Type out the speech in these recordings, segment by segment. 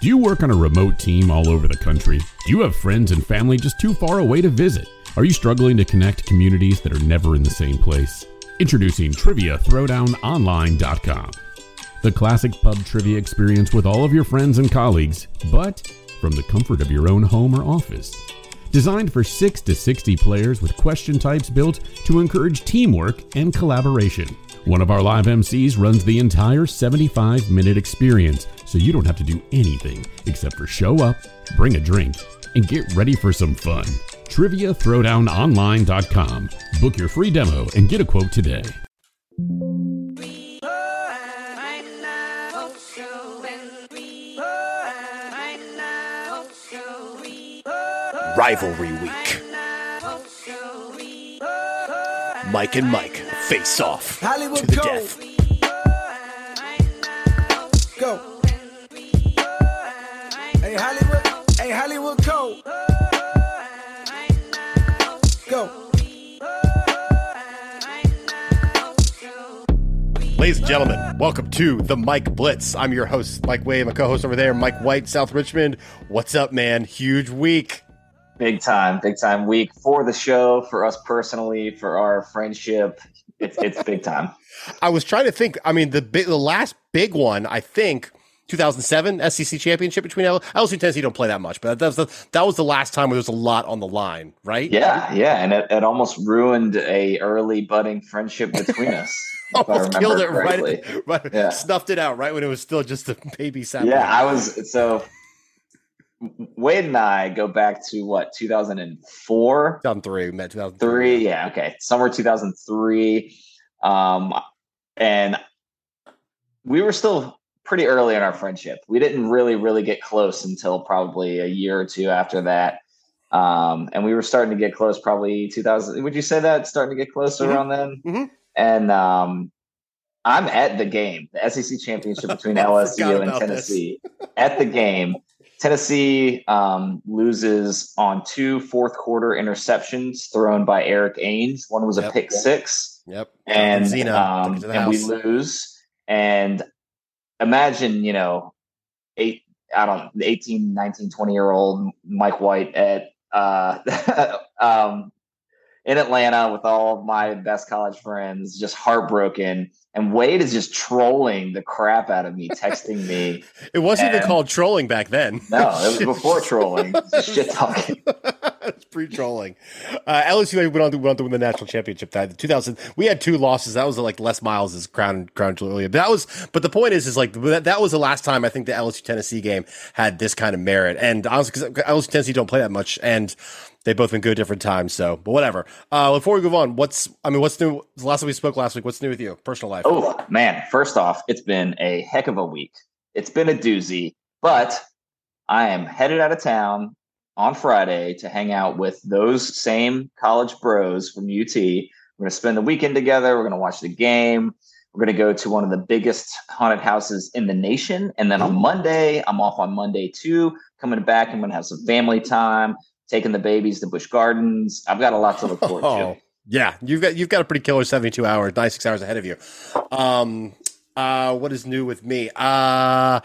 Do you work on a remote team all over the country? Do you have friends and family just too far away to visit? Are you struggling to connect communities that are never in the same place? Introducing Trivia Throwdown Online.com. The classic pub trivia experience with all of your friends and colleagues, but from the comfort of your own home or office. Designed for 6 to 60 players with question types built to encourage teamwork and collaboration. One of our live MCs runs the entire 75-minute experience, so you don't have to do anything except for show up, bring a drink, and get ready for some fun. TriviaThrowdownOnline.com. Book your free demo and get a quote today. Rivalry Week. Mike and Mike face off Hollywood to the go. Death. Go. Hey Hollywood, go. Go. Ladies and gentlemen, welcome to the Mike Blitz. I'm your host, Mike Way, and my co-host over there, Mike White, South Richmond. What's up, man? Huge week. Big time week for the show, for us personally, for our friendship. It's big time. I was trying to think. I mean, the last big one, I think, 2007 SEC championship between LSU and Tennessee. Don't play that much, but that was the last time where there was a lot on the line, right? Yeah, and it almost ruined a early budding friendship between us. Almost killed it correctly. Right, yeah. Snuffed it out right when it was still just a baby sapling. Yeah, I was so. Wade and I go back to, 2004? 2003. Yeah, okay. Summer 2003. And we were still pretty early in our friendship. We didn't really get close until probably a year or two after that. And we were starting to get close probably 2000. Would you say that? Starting to get close around then? Mm-hmm. And I'm at the game, the SEC championship between LSU and Tennessee. At the game. Tennessee loses on 2 fourth-quarter interceptions thrown by Eric Ainge. One was a pick six. Yep. And we lose. And imagine, 18, 19, 20-year-old Mike White at in Atlanta with all of my best college friends, just heartbroken. And Wade is just trolling the crap out of me, texting me. It wasn't even called trolling back then. No, it was before trolling. Shit talking. It's pre-trolling. LSU went on to win the national championship. That 2000, we had 2 losses. That was like Les Miles's crown jewel. But the point is that was the last time I think the LSU Tennessee game had this kind of merit. And honestly, because LSU Tennessee don't play that much, and they've both been good at different times, so, but whatever. Before we move on, what's new? The last time we spoke last week, what's new with you? Personal life. Oh, man. First off, it's been a heck of a week. It's been a doozy, but I am headed out of town on Friday to hang out with those same college bros from UT. We're going to spend the weekend together. We're going to watch the game. We're going to go to one of the biggest haunted houses in the nation. And then on Monday, I'm off on Monday too. Coming back, I'm going to have some family time. Taking the babies to Busch Gardens. I've got a lot to look forward to. Yeah, you've got a pretty killer 72 hours, 96 hours ahead of you. What is new with me? Got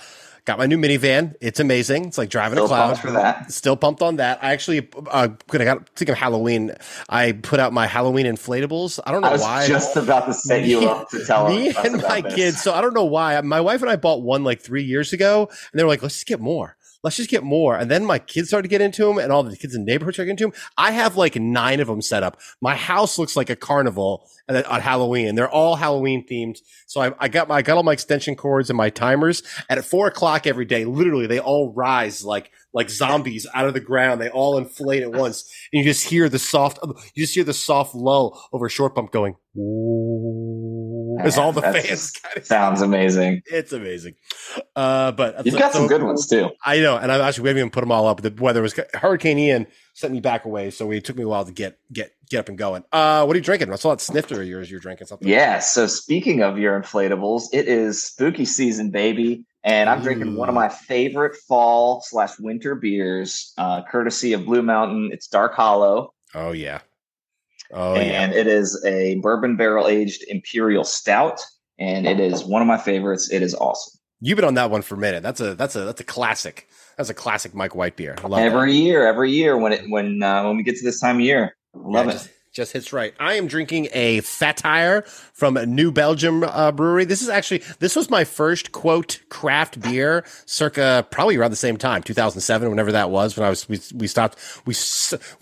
my new minivan. It's amazing. It's like driving a cloud. Still pumped for that. Still pumped on that. I actually, think of Halloween. I put out my Halloween inflatables. I don't know why. I was just about to set you up to tell me and my kids. So I don't know why. My wife and I bought one like 3 years ago, and they were like, let's just get more. And then my kids started to get into them, and all the kids in the neighborhood started getting into them. I have like 9 of them set up. My house looks like a carnival on Halloween. They're all Halloween themed. So I got all my extension cords and my timers. And at 4:00 every day, literally, they all rise like zombies out of the ground. They all inflate at once. And you just hear the soft lull over short pump going, ooh. There's all the fans. Sounds amazing. It's amazing. But you've got some good ones too. I know, and we haven't even put them all up. The weather was Hurricane Ian sent me back away, so it took me a while to get up and going. What are you drinking? I saw that snifter of yours. You're drinking something. Yeah. So speaking of your inflatables, it is spooky season, baby, and I'm drinking one of my favorite fall/winter beers, courtesy of Blue Mountain. It's Dark Hollow. Oh yeah. It is a bourbon barrel aged imperial stout, and it is one of my favorites. It is awesome. You've been on that one for a minute. That's a classic. That's a classic Mike White beer. I love every year when we get to this time of year. I love it. Just hits right. I am drinking a Fat Tire from New Belgium Brewery. This was my first quote craft beer, circa probably around the same time, 2007, whenever that was. We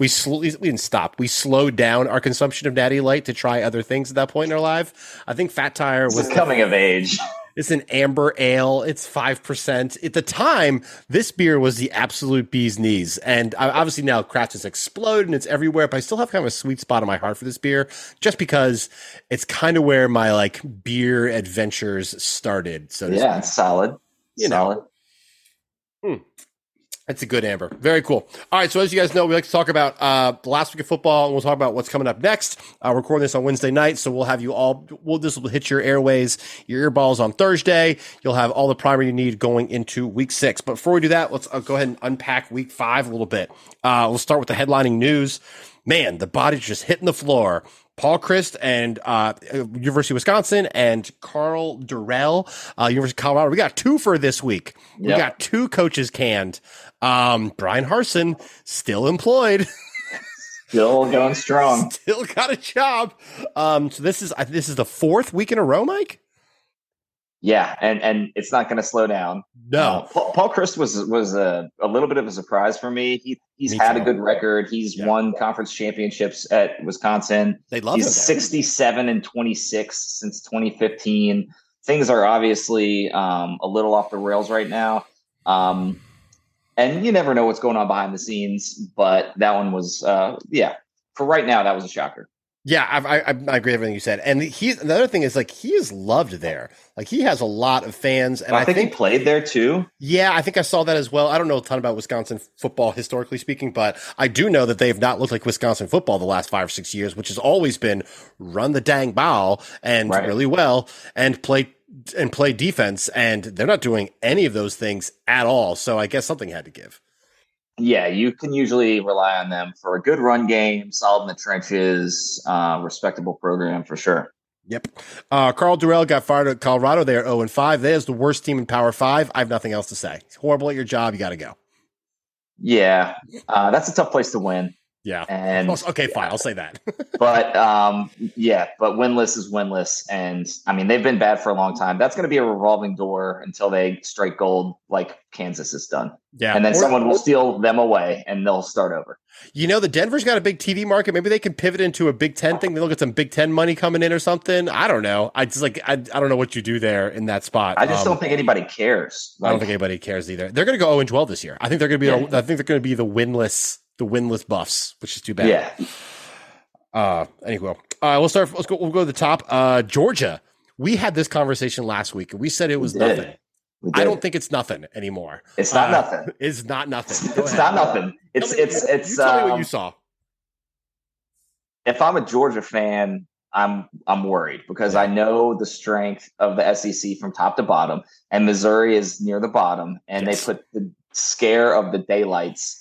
slowed down our consumption of Natty Light to try other things at that point in our life. I think Fat Tire was coming of age. It's an amber ale. It's 5%. At the time, this beer was the absolute bee's knees. And obviously now craft has exploded and it's everywhere, but I still have kind of a sweet spot in my heart for this beer just because it's kind of where my beer adventures started. So yeah, it's solid. That's a good amber. Very cool. All right. So as you guys know, we like to talk about the last week of football, and we'll talk about what's coming up next. We're recording this on Wednesday night, so we'll have you all. This will hit your airways, your earballs on Thursday. You'll have all the primer you need going into Week 6. But before we do that, let's go ahead and unpack Week 5 a little bit. We'll start with the headlining news. Man, the body's just hitting the floor. Paul Christ and University of Wisconsin and Carl Durrell, University of Colorado. We got two for this week. Yep. We got two coaches canned. Brian Harsin still employed. Still going strong. Still got a job. So this is the fourth week in a row, Mike? Yeah, and it's not going to slow down. No. Paul Christ was a little bit of a surprise for me. He's had a good record. He's won conference championships at Wisconsin. They love him. He's 67-26 since 2015. Things are obviously a little off the rails right now. And you never know what's going on behind the scenes, but that one was, for right now, that was a shocker. Yeah, I agree with everything you said. And another thing is he is loved there. He has a lot of fans. And I think he played there too. Yeah, I think I saw that as well. I don't know a ton about Wisconsin football, historically speaking, but I do know that they've not looked like Wisconsin football the last 5 or 6 years, which has always been run the dang ball and really well and play defense. And they're not doing any of those things at all. So I guess something had to give. Yeah, you can usually rely on them for a good run game, solid in the trenches, respectable program for sure. Yep. Carl Durrell got fired at Colorado. They are 0-5. That is the worst team in Power 5. I have nothing else to say. It's horrible at your job. You got to go. Yeah, that's a tough place to win. Yeah. And okay, fine. I'll say that. but winless is winless. And I mean, they've been bad for a long time. That's going to be a revolving door until they strike gold like Kansas is done. Yeah. And then someone will steal them away and they'll start over. You know, the Denver's got a big TV market. Maybe they can pivot into a Big Ten thing. They'll get some Big Ten money coming in or something. I don't know. I don't know what you do there in that spot. I just don't think anybody cares. I don't think anybody cares either. They're going to go 0-12 this year. I think they're going to be, I think they're going to be the winless Buffs, which is too bad. Yeah. Anyway, we'll start. We'll go to the top. Georgia. We had this conversation last week, and we said it was nothing. I don't think it's nothing anymore. It's not nothing. It's not nothing. It's not nothing. It's. Tell me what you saw. If I'm a Georgia fan, I'm worried because I know the strength of the SEC from top to bottom, and Missouri is near the bottom, and they put the scare of the daylights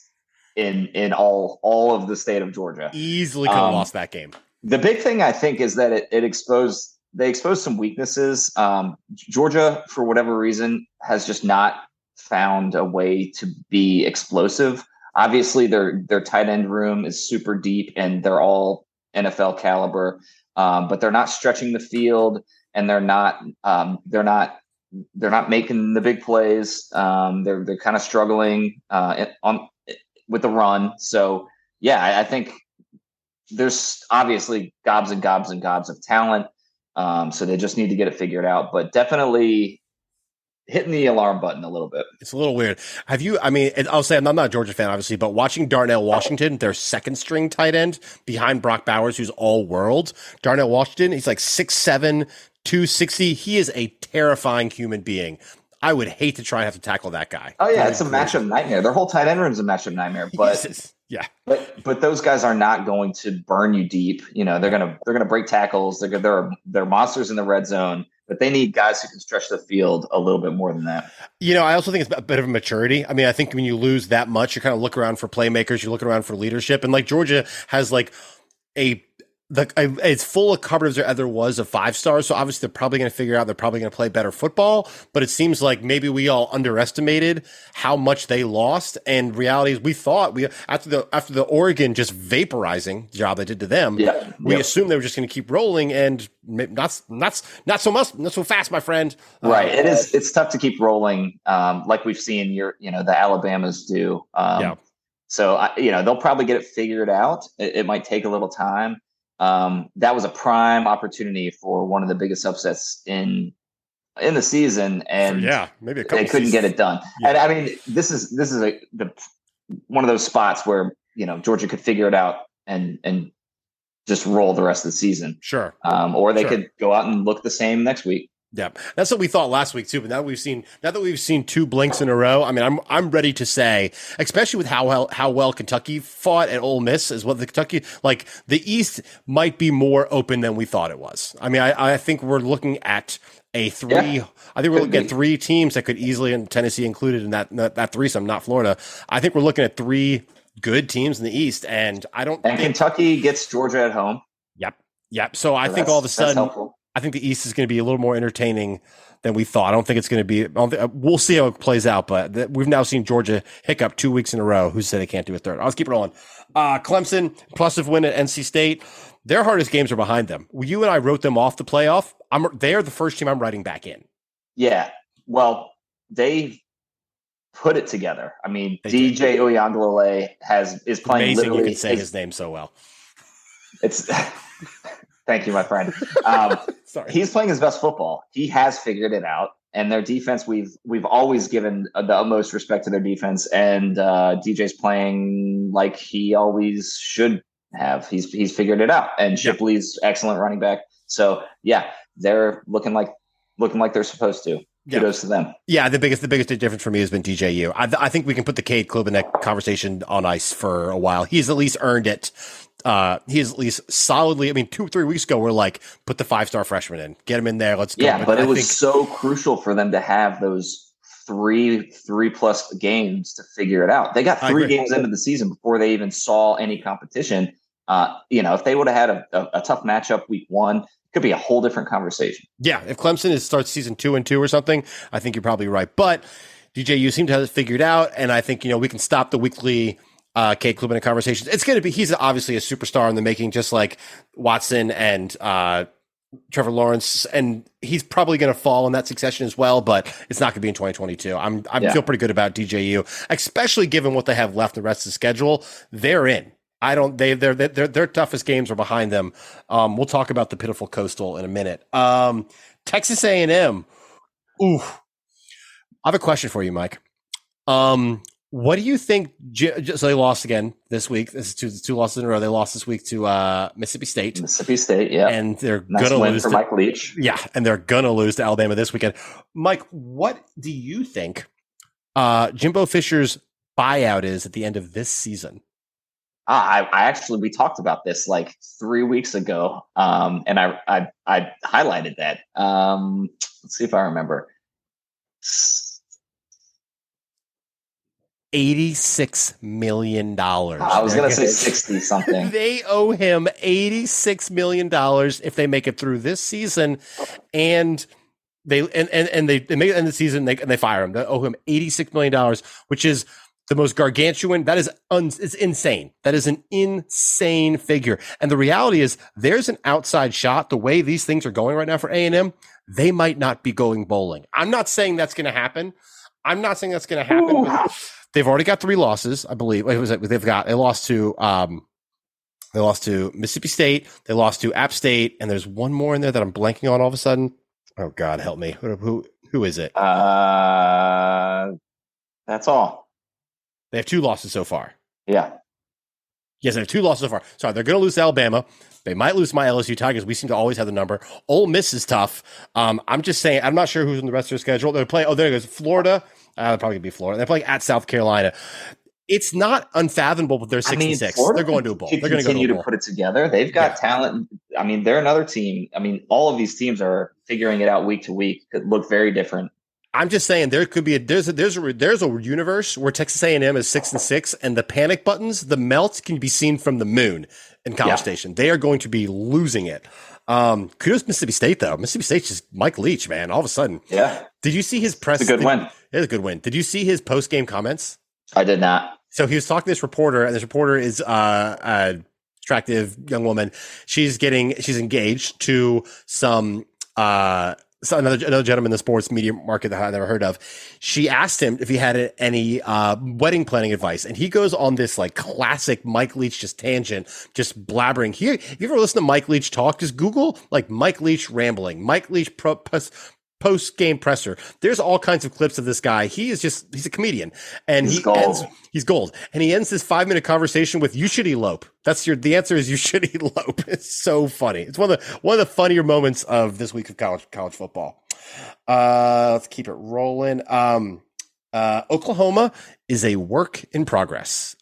in all of the state of Georgia. Easily could have lost that game. The big thing I think is that they exposed some weaknesses. Georgia, for whatever reason, has just not found a way to be explosive. Obviously their tight end room is super deep and they're all NFL caliber, but they're not stretching the field and they're not making the big plays. They're kind of struggling with the run. So yeah, I think there's obviously gobs of talent. So they just need to get it figured out, but definitely hitting the alarm button a little bit. It's a little weird. I'll say I'm not a Georgia fan, obviously, but watching Darnell Washington, their second string tight end behind Brock Bowers, who's all world. Darnell Washington, he's 6'7", 260. He is a terrifying human being. I would hate to try and have to tackle that guy. Oh yeah, it's a matchup nightmare. Their whole tight end room is a matchup nightmare. But yeah, but those guys are not going to burn you deep. You know, they're gonna break tackles. They're monsters in the red zone. But they need guys who can stretch the field a little bit more than that. You know, I also think it's a bit of a maturity. I mean, I think when you lose that much, you kind of look around for playmakers. You look around for leadership, and Georgia has a it's full of cupboards there ever was a 5-star, so obviously they're probably going to figure out they're probably going to play better football, but it seems like maybe we all underestimated how much they lost, and reality is we thought after the Oregon just vaporizing job they did to them, assumed they were just going to keep rolling, and not so fast, my friend. Right, it's tough to keep rolling, like we've seen the Alabamas do. So they'll probably get it figured out. It might take a little time. That was a prime opportunity for one of the biggest upsets in the season, and maybe they couldn't get it done. Yeah. And I mean, this is one of those spots where Georgia could figure it out and just roll the rest of the season. Sure, or they could go out and look the same next week. Yeah, that's what we thought last week too. But now that we've seen two blinks in a row, I mean, I'm ready to say, especially with how well Kentucky fought at Ole Miss, is what the East might be more open than we thought it was. I mean, I think we're looking at three teams that could easily, and Tennessee included in that threesome, not Florida. I think we're looking at three good teams in the East, and Kentucky gets Georgia at home. Yep. So I think all of a sudden, I think the East is going to be a little more entertaining than we thought. I don't think it's going to be. We'll see how it plays out, but we've now seen Georgia hiccup 2 weeks in a row. Who said they can't do a third? Let's keep rolling. Clemson, impressive win at NC State. Their hardest games are behind them. You and I wrote them off the playoff. They are the first team I'm writing back in. Yeah. Well, they put it together. I mean, DJ Uiagalelei is playing. Amazing, literally, you can say his name so well. It's. Thank you, my friend. Sorry. He's playing his best football. He has figured it out. And their defense, we've always given the utmost respect to their defense. And DJ's playing like he always should have. He's figured it out. And Shipley's excellent running back. So they're looking like they're supposed to. Kudos to them. Yeah, the biggest difference for me has been DJU. I think we can put the Cade Klubnik conversation on ice for a while. He's at least earned it. He's at least solidly. I mean, 2 or 3 weeks ago, we're like, put the 5-star freshman in, get him in there. Let's go. Yeah, but it was so crucial for them to have those three plus games to figure it out. They got 3 games into the season before they even saw any competition. If they would have had a tough matchup week one, could be a whole different conversation. Yeah, if Clemson starts season 2-2 or something, I think you're probably right. But DJU seemed to have it figured out, and I think we can stop the weekly Cade Klubnik conversations. It's going to be, he's obviously a superstar in the making, just like Watson and Trevor Lawrence, and he's probably going to fall in that succession as well, but it's not going to be in 2022. I feel pretty good about DJU, especially given what they have left the rest of the schedule. They're in. Their toughest games are behind them. We'll talk about the pitiful Coastal in a minute. Texas A&M. Oof. I have a question for you, Mike. What do you think? So they lost again this week. This is two losses in a row. They lost this week to Mississippi State. Yeah, and they're gonna lose for Mike Leach. Yeah, and they're gonna lose to Alabama this weekend. Mike, what do you think Jimbo Fisher's buyout is at the end of this season? We talked about this like 3 weeks ago, and I highlighted that. Let's see if I remember. $86 million. I was going to say 60 something. They owe him $86 million if they make it through this season, and they make it end the season and they fire him. They owe him $86 million, which is the most gargantuan. That is it's insane. That is an insane figure. And the reality is, there's an outside shot. The way these things are going right now for A&M, they might not be going bowling. I'm not saying that's going to happen. But they've already got 3 losses, I believe. They lost to Mississippi State. They lost to App State, and there's one more in there that I'm blanking on all of a sudden. Oh God, help me! Who is it? That's all. They have 2 losses so far. Yeah. Yes, they have 2 losses so far. Sorry, they're going to lose to Alabama. They might lose to my LSU Tigers. We seem to always have the number. Ole Miss is tough. I'm just saying. I'm not sure who's in the rest of their schedule. They're playing. Oh, there it goes. Florida. Probably be Florida. They're playing at South Carolina. It's not unfathomable, but they're 6-6. They're going to a bowl. They're going to continue to put it together. They've got talent. I mean, they're another team. I mean, all of these teams are figuring it out week to week. Could look very different. I'm just saying there could be there's a universe where Texas A&M is 6-6 and the panic buttons, the melts can be seen from the moon in College Station. They are going to be losing it. Kudos Mississippi State though. Mississippi State's just Mike Leach, man. All of a sudden, Did you see his press? It's a good win. It's a good win. Did you see his post game comments? I did not. So he was talking to this reporter, and this reporter is attractive young woman. She's engaged to some. So another gentleman in the sports media market that I never heard of. She asked him if he had any wedding planning advice, and he goes on this like classic Mike Leach just tangent, just blabbering. Here, if you ever listen to Mike Leach talk, just Google like Mike Leach rambling, Mike Leach post game presser. There's all kinds of clips of this guy. He's a comedian, and he's gold, and he ends this 5-minute conversation with "You should elope." The answer is you should elope. It's so funny. It's one of the funnier moments of this week of college football. Let's keep it rolling. Oklahoma is a work in progress.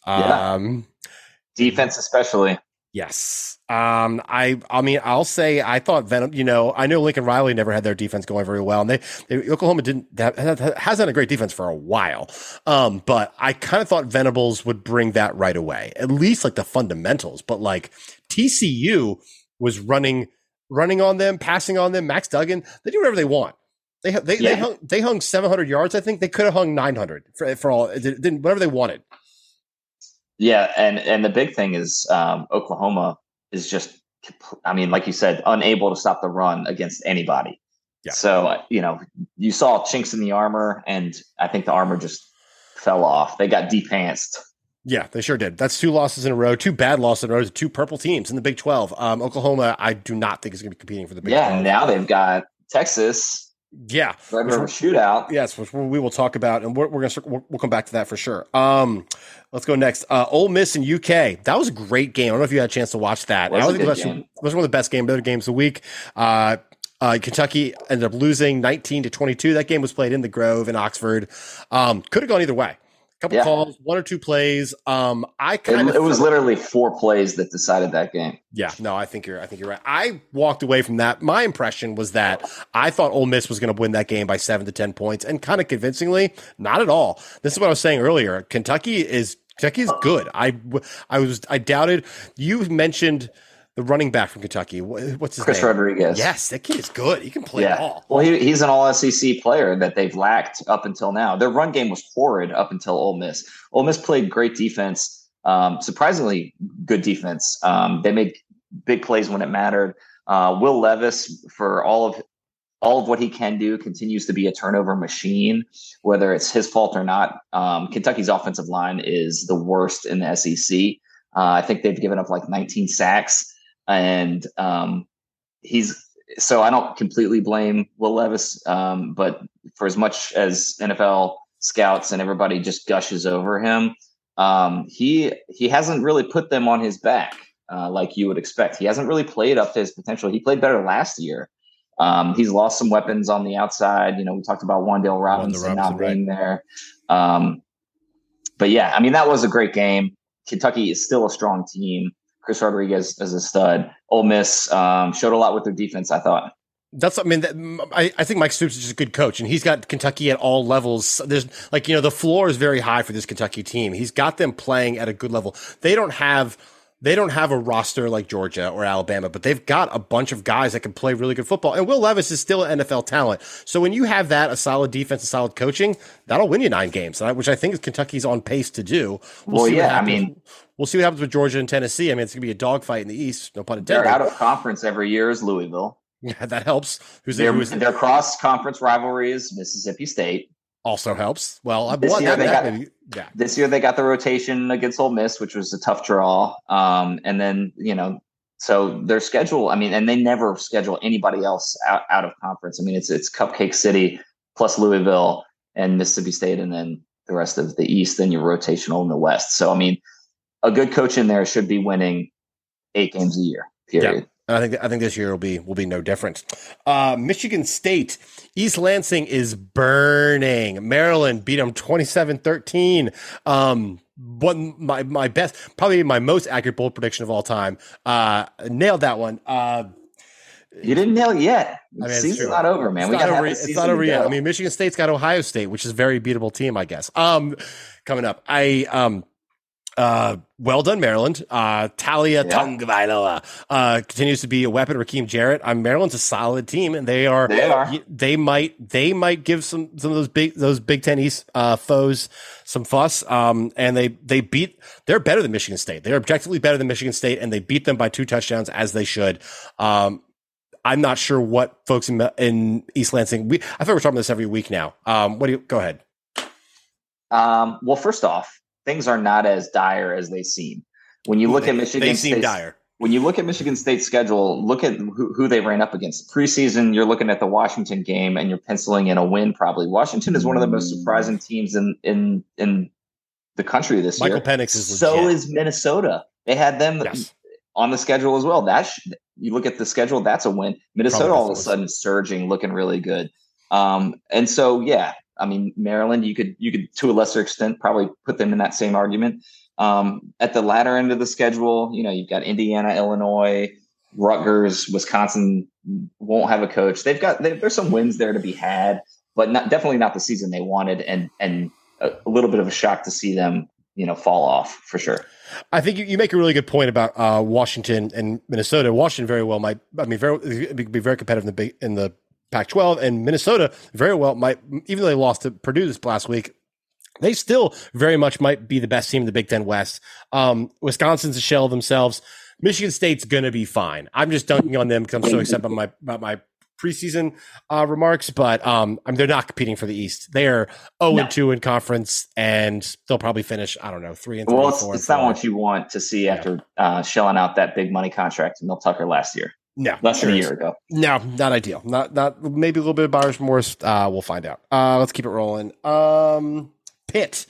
Defense especially. Yes. I'll say I thought Venom, I know Lincoln Riley never had their defense going very well, and Oklahoma hasn't had a great defense for a while. But I kind of thought Venables would bring that right away, at least like the fundamentals. But like TCU was running on them, passing on them. Max Duggan, they do whatever they want. They hung 700 yards. I think they could have hung 900 for whatever they wanted. Yeah, and the big thing is Oklahoma is just, like you said, unable to stop the run against anybody. Yeah. So, you saw chinks in the armor, and I think the armor just fell off. They got de-pantsed. Yeah, they sure did. That's two losses in a row, two bad losses in a row to two purple teams in the Big 12. Oklahoma, I do not think is going to be competing for the Big 12. Yeah, now they've got Texas. Yeah. Regular shootout. Yes, which we will talk about, and we'll come back to that for sure. Let's go next. Ole Miss and UK. That was a great game. I don't know if you had a chance to watch that. It was one of the best games of the week. Kentucky ended up losing 19-22. That game was played in the Grove in Oxford. Could have gone either way. A couple calls, one or two plays. It was literally four plays that decided that game. Yeah, no, I think you're right. I walked away from that. My impression was that I thought Ole Miss was going to win that game by 7 to 10 points, and kind of convincingly, not at all. This is what I was saying earlier. Kentucky is good. I doubted. You mentioned the running back from Kentucky. What's his name? Chris Rodriguez. Yes, that kid is good. He can play it all. Well, he's an all-SEC player that they've lacked up until now. Their run game was horrid up until Ole Miss. Ole Miss played great defense, surprisingly good defense. They made big plays when it mattered. Will Levis, for all of what he can do, continues to be a turnover machine, whether it's his fault or not. Kentucky's offensive line is the worst in the SEC. I think they've given up like 19 sacks. And I don't completely blame Will Levis, but for as much as NFL scouts and everybody just gushes over him, he hasn't really put them on his back like you would expect. He hasn't really played up to his potential. He played better last year. He's lost some weapons on the outside. We talked about Wandale Robinson not being there. But yeah, that was a great game. Kentucky is still a strong team. Chris Rodriguez is a stud. Ole Miss showed a lot with their defense, I thought. I think Mike Stoops is just a good coach, and he's got Kentucky at all levels. There's the floor is very high for this Kentucky team. He's got them playing at a good level. They don't have a roster like Georgia or Alabama, but they've got a bunch of guys that can play really good football. And Will Levis is still an NFL talent. So when you have that, a solid defense, a solid coaching, that'll win you 9 games, which I think Kentucky's on pace to do. We'll see what happens with Georgia and Tennessee. It's going to be a dogfight in the East, no pun intended. They're out of conference every year is Louisville. Yeah, that helps. Their cross-conference rivalry is Mississippi State. Also helps. Well, this year they got the rotation against Ole Miss, which was a tough draw. And then, so their schedule, and they never schedule anybody else out of conference. It's Cupcake City plus Louisville and Mississippi State, and then the rest of the East, then your rotational in the West. So, a good coach in there should be winning 8 games a year, period. Yeah. I think this year will be no different. Michigan State, East Lansing is burning. Maryland beat them 27-13. My best, probably my most accurate bold prediction of all time. Nailed that one. You didn't nail it yet. I mean, season's not over, man. It's not over yet. I mean, Michigan State's got Ohio State, which is a very beatable team, I guess. Coming up, well done, Maryland. Talia Tungvailoa continues to be a weapon. Rakeem Jarrett. Maryland's a solid team, and they might give some of those Big Ten East foes some fuss. And they're better than Michigan State. They're objectively better than Michigan State, and they beat them by 2 touchdowns as they should. I'm not sure what folks in East Lansing. I think we're talking about this every week now. Go ahead. Well, first off, things are not as dire as they seem. When you look at Michigan, they seem dire. When you look at Michigan State's schedule, look at who they ran up against. Preseason, you're looking at the Washington game, and you're penciling in a win. Probably Washington is one of the most surprising teams in the country this year. Michael Penix is legit. So is Minnesota. They had them on the schedule as well. You look at the schedule, that's a win. Minnesota all of a sudden surging, looking really good. And so, yeah. I mean, Maryland, you could to a lesser extent probably put them in that same argument. At the latter end of the schedule, you've got Indiana, Illinois, Rutgers, Wisconsin won't have a coach. There's some wins there to be had, but definitely not the season they wanted, and a little bit of a shock to see them fall off for sure. I think you make a really good point about Washington and Minnesota. Washington could be very competitive in the Pac-12, and Minnesota very well might, even though they lost to Purdue this last week, they still very much might be the best team in the Big Ten West. Wisconsin's a shell of themselves. Michigan State's going to be fine. I'm just dunking on them because I'm so excited about my preseason remarks, but they're not competing for the East. They're 0-2 in conference, and they'll probably finish, I don't know, 3-3. Well, it's not what you want to see after shelling out that big money contract to Mel Tucker last year. No, less than a year ago. No, not ideal. Not maybe a little bit of buyer's remorse. We'll find out. Let's keep it rolling. Pitt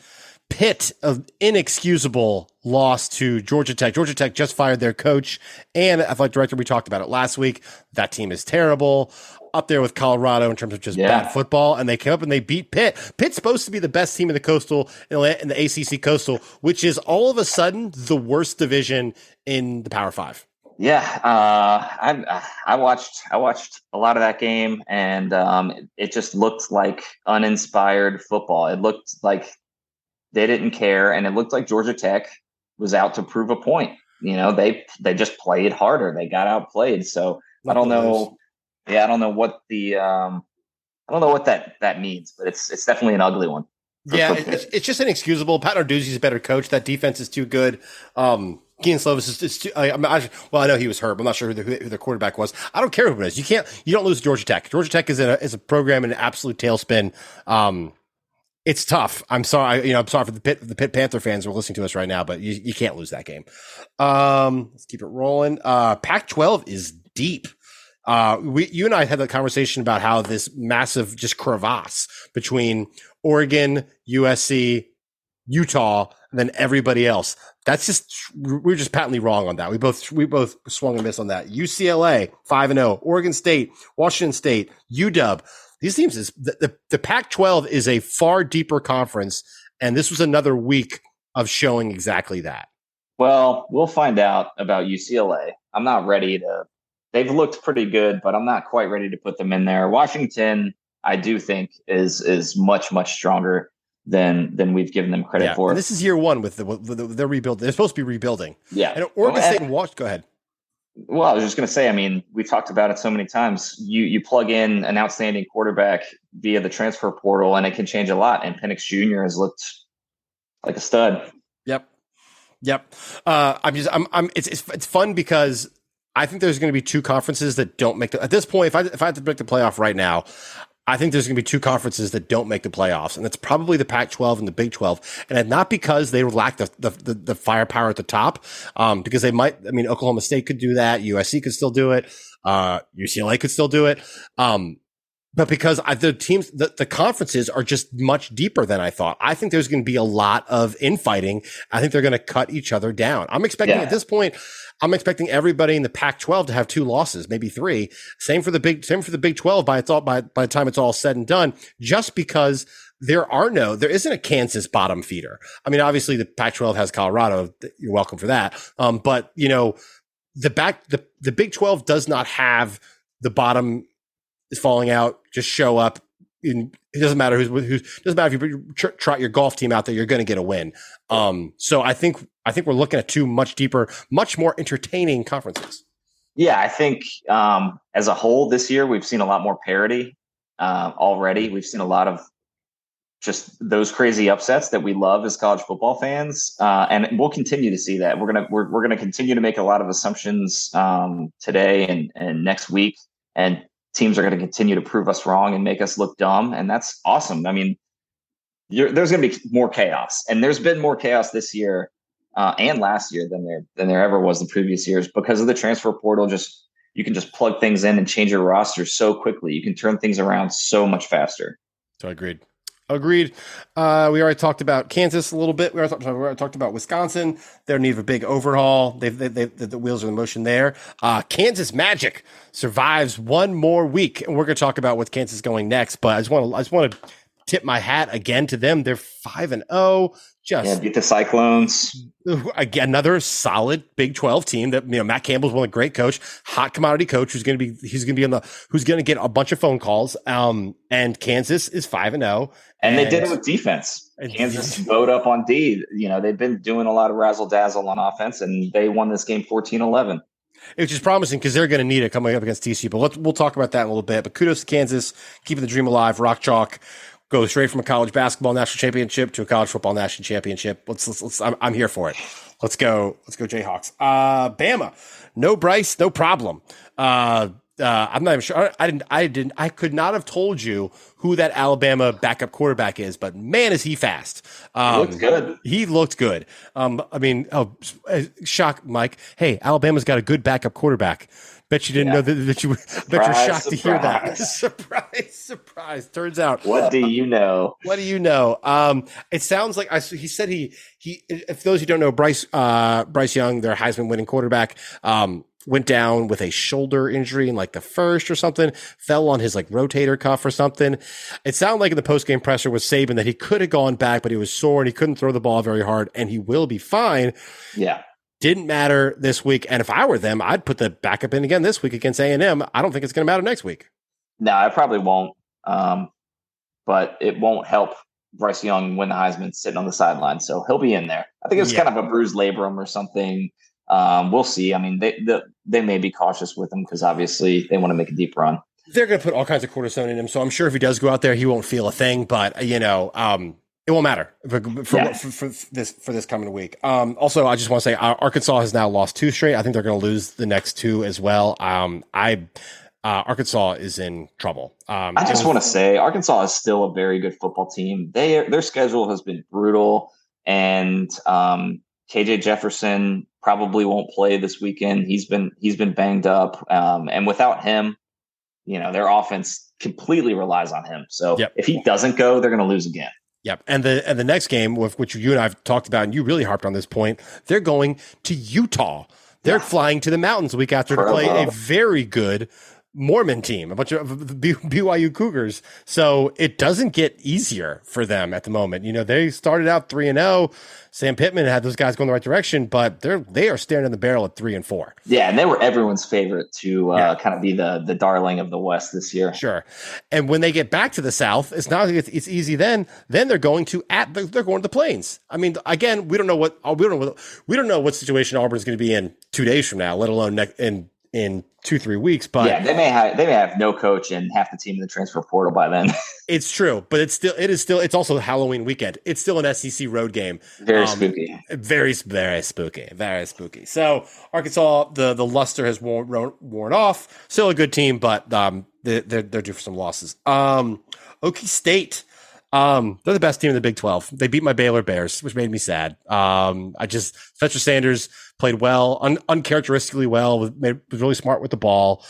of inexcusable loss to Georgia Tech. Georgia Tech just fired their coach and athletic director. We talked about it last week. That team is terrible, up there with Colorado in terms of just bad football. And they came up and they beat Pitt. Pitt's supposed to be the best team in the Coastal, in the ACC Coastal, which is all of a sudden the worst division in the Power Five. Yeah, I watched a lot of that game, and it just looked like uninspired football. It looked like they didn't care, and it looked like Georgia Tech was out to prove a point. They just played harder. They got outplayed. So I don't know. Yeah, I don't know what the that means, but it's definitely an ugly one. It's just inexcusable. Pat Narduzzi's a better coach. That defense is too good. Keenan Slovis is too. I know he was hurt, but I'm not sure who their quarterback was. I don't care who it is. You don't lose to Georgia Tech. Georgia Tech is a program in an absolute tailspin. It's tough. I'm sorry. I'm sorry for the Pitt Panther fans who are listening to us right now, but you can't lose that game. Let's keep it rolling. Pac-12 is deep. You and I had that conversation about how this massive just crevasse between Oregon, USC, Utah, and then everybody else. That's we're just patently wrong on that. We both swung and missed on that. UCLA 5-0, Oregon State, Washington State, UW. These teams is the Pac-12 is a far deeper conference, and this was another week of showing exactly that. Well, we'll find out about UCLA. I'm not ready to. They've looked pretty good, but I'm not quite ready to put them in there. Washington, I do think is much stronger than we've given them credit for. And this is year one with their rebuild. They're supposed to be rebuilding. Yeah. And Oregon State and Washington. Go ahead. Well, I was just going to say, I mean, we've talked about it so many times. You plug in an outstanding quarterback via the transfer portal, and it can change a lot. And Penix Jr. has looked like a stud. Yep. It's fun because I think there's going to be two conferences that don't make at this point. If I had to pick the playoff right now, I think there's going to be two conferences that don't make the playoffs, and that's probably the Pac-12 and the Big 12, and not because they lack the firepower at the top, because they might. I mean, Oklahoma State could do that, USC could still do it, UCLA could still do it, but because the conferences are just much deeper than I thought. I think there's going to be a lot of infighting. I think they're going to cut each other down. I'm expecting at this point. I'm expecting everybody in the Pac-12 to have 2 losses, maybe 3. Same for the Big 12 by the time it's all said and done, just because there isn't a Kansas bottom feeder. I mean, obviously the Pac-12 has Colorado. You're welcome for that. But the Big 12 does not have the bottom is falling out, just show up. It doesn't matter doesn't matter if you trot your golf team out there, you're going to get a win. So I think we're looking at two much deeper, much more entertaining conferences. Yeah, I think as a whole this year, we've seen a lot more parity already. We've seen a lot of just those crazy upsets that we love as college football fans, and we'll continue to see that. We're gonna continue to make a lot of assumptions today and next week, and teams are going to continue to prove us wrong and make us look dumb, and that's awesome. I mean, there's going to be more chaos, and there's been more chaos this year and last year than there ever was the previous years because of the transfer portal. Just you can just plug things in and change your roster so quickly. You can turn things around so much faster. So agreed. We already talked about Kansas a little bit. We already talked about Wisconsin. They're in need of a big overhaul. The wheels are in motion there. Kansas Magic survives one more week, and we're going to talk about what Kansas is going next. But I just want to tip my hat again to them. They're 5-0. Beat the Cyclones. Again, another solid Big 12 team that, Matt Campbell's one great coach, hot commodity coach who's going to get a bunch of phone calls. And Kansas is 5-0. And they did it with defense. Kansas bowed up on D. They've been doing a lot of razzle dazzle on offense, and they won this game 14-11. Which is promising because they're going to need it coming up against TCU. But we'll talk about that in a little bit. But kudos to Kansas, keeping the dream alive. Rock Chalk. Go straight from a college basketball national championship to a college football national championship. I'm here for it. Let's go Jayhawks. Bama, no Bryce, no problem. I'm not even sure. I could not have told you who that Alabama backup quarterback is, but man, is he fast. He looked good. Shock, Mike. Hey, Alabama's got a good backup quarterback. Bet you didn't know that you. Bet you're shocked to hear that. Surprise! Turns out. What do you know? It sounds like he said. If those who don't know, Bryce Young, their Heisman-winning quarterback, went down with a shoulder injury in the first or something. Fell on his rotator cuff or something. It sounded like in the post-game presser with Saban that he could have gone back, but he was sore and he couldn't throw the ball very hard, and he will be fine. Yeah. Didn't matter this week, and if I were them, I'd put the backup in again this week against A&M. I don't think it's going to matter next week. No, I probably won't, but it won't help Bryce Young win the Heisman sitting on the sideline, so he'll be in there. I think it's kind of a bruised labrum or something. We'll see. I mean, they may be cautious with him because obviously they want to make a deep run. They're going to put all kinds of cortisone in him, so I'm sure if he does go out there, he won't feel a thing, but, it won't matter for this coming week. Also, I just want to say Arkansas has now lost two straight. I think they're going to lose the next two as well. Arkansas is in trouble. I just want to say Arkansas is still a very good football team. Their schedule has been brutal, and KJ Jefferson probably won't play this weekend. He's been banged up, and without him, their offense completely relies on him. So if he doesn't go, they're going to lose again. Yep. And the next game, which you and I have talked about, and you really harped on this point, they're going to Utah. They're flying to the mountains the week after to play a very good Mormon team, a bunch of BYU Cougars. So it doesn't get easier for them at the moment. They started out 3-0. Sam Pittman had those guys going the right direction, but they are staring in the barrel at 3-4. Yeah, and they were everyone's favorite to kind of be the darling of the West this year. Sure, and when they get back to the South, it's not like it's easy. Then they're going to the Plains. I mean, again, we don't know what situation Auburn is going to be in 2 days from now, let alone in 2-3 weeks, but they may have no coach and half the team in the transfer portal by then. It's true, but it's also Halloween weekend. It's still an SEC road game. Very spooky. Very, very spooky. Very spooky. So Arkansas, the luster has worn off. Still a good team, but they're due for some losses. Okie State. They're the best team in the Big 12. They beat my Baylor Bears, which made me sad. Spencer Sanders played well, uncharacteristically well, was really smart with the ball.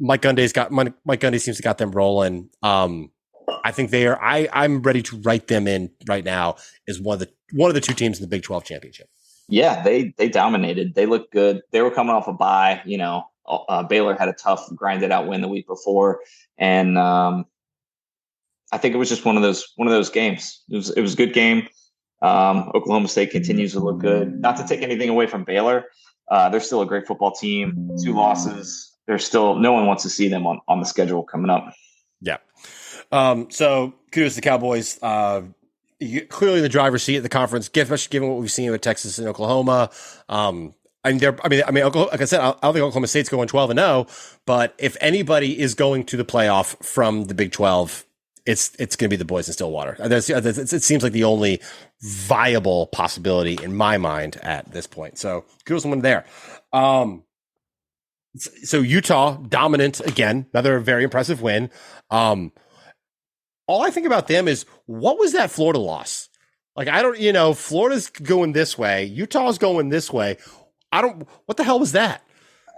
Mike Gundy seems to got them rolling. I think they are. I'm ready to write them in right now as one of the two teams in the Big 12 championship. Yeah, they dominated. They looked good. They were coming off a bye. Baylor had a tough grinded out win the week before, and I think it was just one of those games. It was a good game. Oklahoma State continues to look good. Not to take anything away from Baylor, they're still a great football team. Two losses. there's still no one wants to see them on the schedule coming up. Yeah. So kudos to the Cowboys. Clearly the driver's seat at the conference, given what we've seen with Texas and Oklahoma. Oklahoma, like I said, I don't think Oklahoma State's going 12-0, but if anybody is going to the playoff from the Big 12, it's going to be the boys in Stillwater. It seems like the only viable possibility in my mind at this point. So kudos to someone there. So Utah dominant again, another very impressive win. All I think about them is what was that Florida loss? Like, Florida's going this way. Utah's going this way. What the hell was that?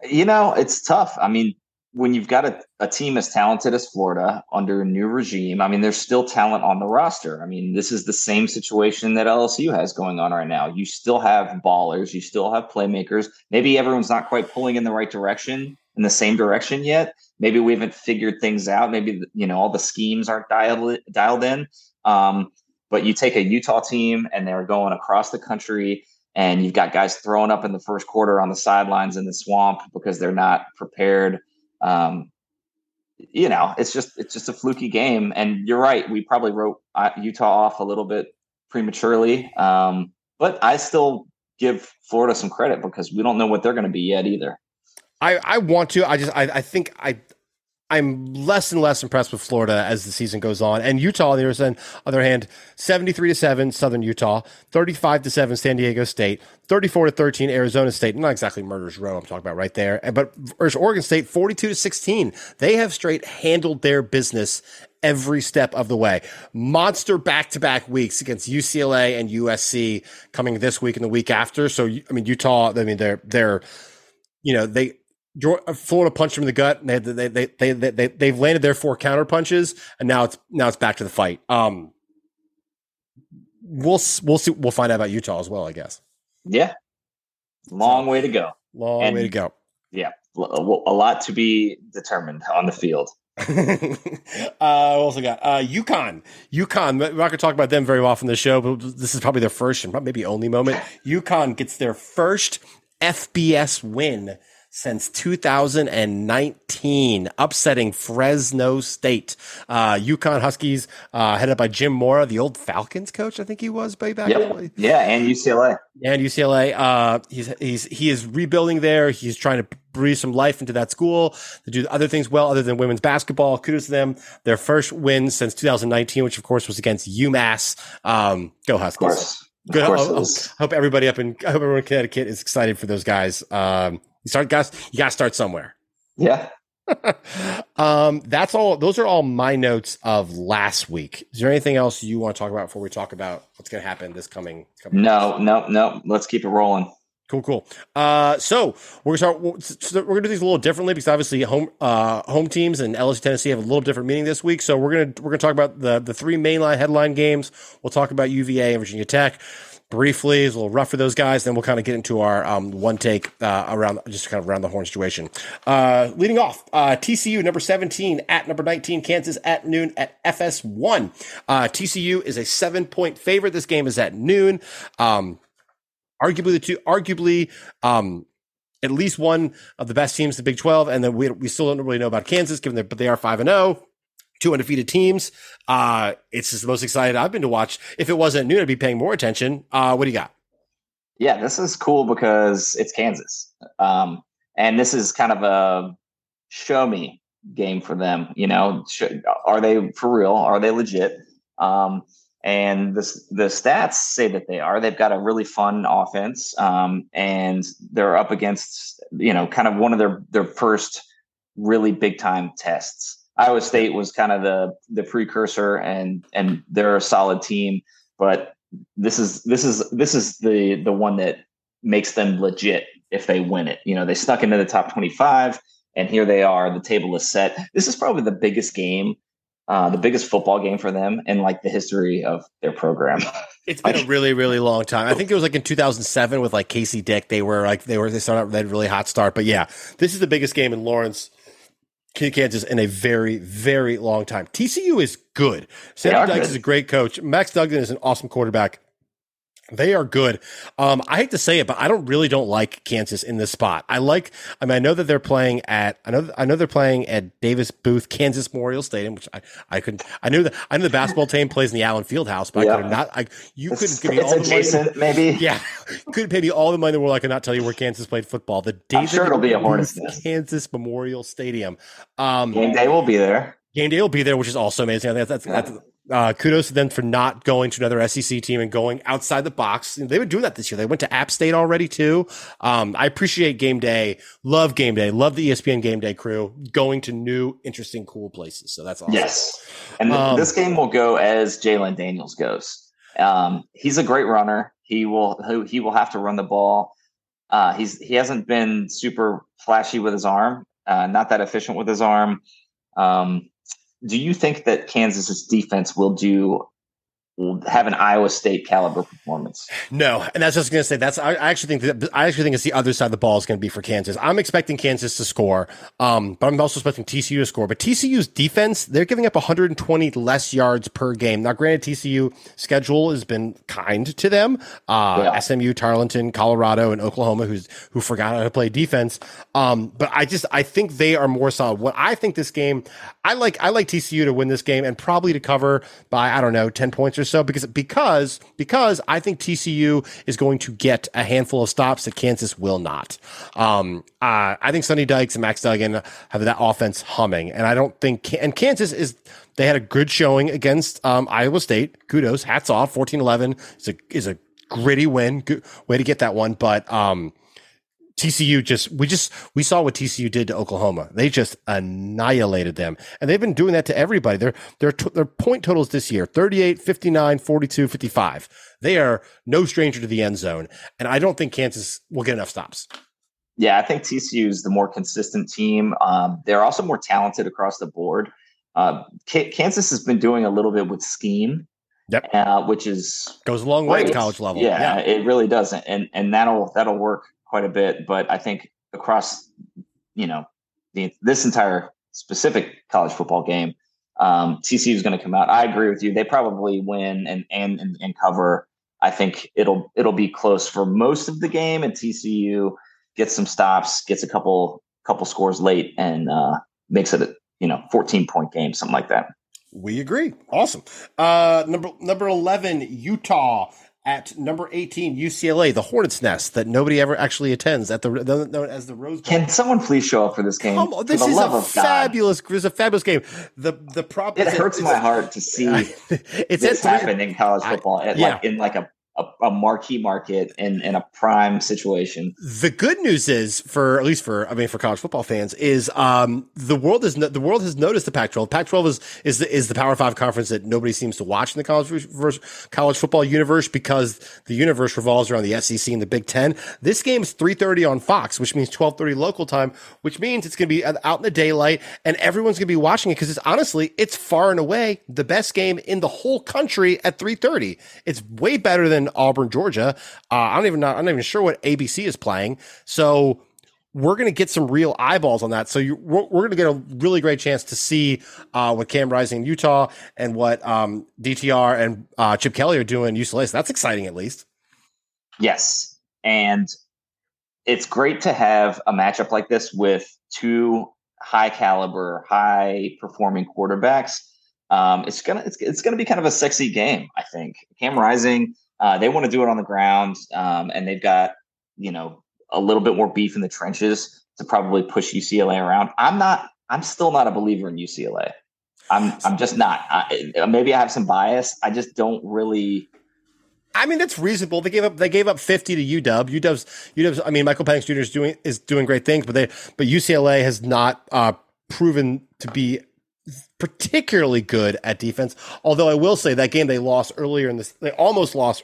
It's tough. I mean, when you've got a team as talented as Florida under a new regime, I mean, there's still talent on the roster. I mean, this is the same situation that LSU has going on right now. You still have ballers. You still have playmakers. Maybe everyone's not quite pulling in the right direction, in the same direction yet. Maybe we haven't figured things out. Maybe, all the schemes aren't dialed in. But you take a Utah team and they're going across the country, and you've got guys throwing up in the first quarter on the sidelines in the swamp because they're not prepared. It's just a fluky game. And you're right. We probably wrote Utah off a little bit prematurely. But I still give Florida some credit because we don't know what they're going to be yet either. I'm less and less impressed with Florida as the season goes on. And Utah, on the other hand, 73-7 Southern Utah, 35-7 San Diego State, 34-13 Arizona State. Not exactly Murder's Row I'm talking about right there. But Oregon State, 42-16. They have straight handled their business every step of the way. Monster back-to-back weeks against UCLA and USC coming this week and the week after. So, Utah, Florida punched them in the gut. They've landed their four counter punches, and now it's back to the fight. We'll see. We'll find out about Utah as well, I guess. Yeah, long way to go. Long way to go. Yeah, a lot to be determined on the field. Also got UConn. We're not going to talk about them very often in the show, but this is probably their first and maybe only moment. UConn gets their first FBS win since 2019, upsetting Fresno State. UConn Huskies, headed by Jim Mora, the old Falcons coach, I think he was way back. Yep. Yeah, and UCLA. He is rebuilding there. He's trying to breathe some life into that school, to do other things well other than women's basketball. Kudos to them. Their first win since 2019, which of course was against UMass. Go Huskies. Of course. Good. I hope everyone in Connecticut is excited for those guys. You got to start somewhere. Yeah. That's all. Those are all my notes of last week. Is there anything else you want to talk about before we talk about what's going to happen this coming? No. Let's keep it rolling. Cool. So we're going to do these a little differently because obviously home teams and LSU Tennessee have a little different meaning this week. So we're going to talk about the three mainline headline games. We'll talk about UVA and Virginia Tech. Briefly, it's a little rough for those guys. Then we'll kind of get into our one take around the horn situation. Leading off, TCU number 17 at number 19, Kansas at noon at FS1. TCU is a 7-point favorite. This game is at noon. At least one of the best teams in the Big 12, and then we still don't really know about Kansas, but they are 5-0. Two undefeated teams. It's just the most excited I've been to watch. If it wasn't noon, I'd be paying more attention. What do you got? Yeah, this is cool because it's Kansas. And this is kind of a show me game for them. Are they for real? Are they legit? And the stats say that they are. They've got a really fun offense. And they're up against, kind of one of their first really big time tests. Iowa State was kind of the precursor, and they're a solid team, but this is the one that makes them legit if they win it. They snuck into the top 25, and here they are. The table is set. This is probably the biggest game, the biggest football game for them in the history of their program. It's been a really, really long time. I think it was in 2007 with Casey Dick. They started out with a really hot start, but yeah, this is the biggest game in Lawrence, Kansas in a very, very long time. TCU is good. Sandy Dykes is a great coach. Max Duggan is an awesome quarterback. They are good. I hate to say it, but I don't like Kansas in this spot. I know that they're playing at, I know they're playing at Davis Booth, Kansas Memorial Stadium, which I couldn't. I knew the basketball team plays in the Allen Fieldhouse, but I could have not. You couldn't give me all the money. Maybe. Yeah, couldn't pay me all the money in the world. I could not tell you where Kansas played football. The Davis it'll be a Hornets Booth, Kansas Memorial Stadium. Game day will be there. Game day will be there, which is also amazing. I think that's kudos to them for not going to another SEC team and going outside the box. They would do that this year. They went to App State already too. I appreciate Game Day. Love Game Day. Love the ESPN Game Day crew going to new, interesting, cool places. So that's awesome. Yes. And this game will go as Jaden Daniels goes. He's a great runner. He will have to run the ball. He hasn't been super flashy with his arm. Not that efficient with his arm. Do you think that Kansas's defense will have an Iowa State caliber performance? No, and that's just going to say I actually think it's the other side of the ball is going to be for Kansas. I'm expecting Kansas to score, but I'm also expecting TCU to score. But TCU's defense, they're giving up 120 less yards per game. Now, granted, TCU schedule has been kind to them. SMU, Tarleton, Colorado, and Oklahoma, who forgot how to play defense. But I think they are more solid. What I think this game, I like TCU to win this game and probably to cover by 10 points or so, because I think TCU is going to get a handful of stops that Kansas will not. I think Sonny Dykes and Max Duggan have that offense humming, and I don't think and Kansas is. They had a good showing against Iowa State. Kudos, hats off. 14-11 is a gritty win. Good way to get that one, but. TCU we saw what TCU did to Oklahoma. They just annihilated them. And they've been doing that to everybody. Their point totals this year, 38, 59, 42, 55. They are no stranger to the end zone. And I don't think Kansas will get enough stops. Yeah, I think TCU is the more consistent team. They're also more talented across the board. Kansas has been doing a little bit with scheme. Yep. Which goes a long way at college level. Yeah, it really doesn't. And that'll work quite a bit, but I think across this entire specific college football game, TCU is going to come out. I agree with you. They probably win and cover. I think it'll be close for most of the game, and TCU gets some stops, gets a couple scores late, and makes it a 14-point game, something like that. We agree. Awesome. Number 11, Utah. At number 18, UCLA, the Hornets' Nest that nobody ever actually attends, known as the Rose Bowl. Can someone please show up for this game? This is a fabulous game. The problem it hurts my heart to see this happen in college football in a marquee market and a prime situation. The good news is for college football fans is the world has noticed the Pac-12. Pac-12 is the Power 5 conference that nobody seems to watch in the college football universe because the universe revolves around the SEC and the Big Ten. This game's 3:30 on Fox, which means 12:30 local time, which means it's going to be out in the daylight and everyone's going to be watching it because it's far and away the best game in the whole country at 3:30. It's way better than Auburn, Georgia. I'm not even sure what ABC is playing. So we're going to get some real eyeballs on that. So we're going to get a really great chance to see what Cam Rising in Utah and what DTR and Chip Kelly are doing in UCLA. So that's exciting, at least. Yes, and it's great to have a matchup like this with two high caliber, high performing quarterbacks. It's gonna be kind of a sexy game, I think. Cam Rising. They want to do it on the ground, and they've got, a little bit more beef in the trenches to probably push UCLA around. I'm still not a believer in UCLA. I'm just not. Maybe I have some bias. I just don't really. I mean, that's reasonable. They gave up 50 to UW. Michael Penix Jr. is doing great things, but UCLA has not proven to be particularly good at defense. Although I will say that game they almost lost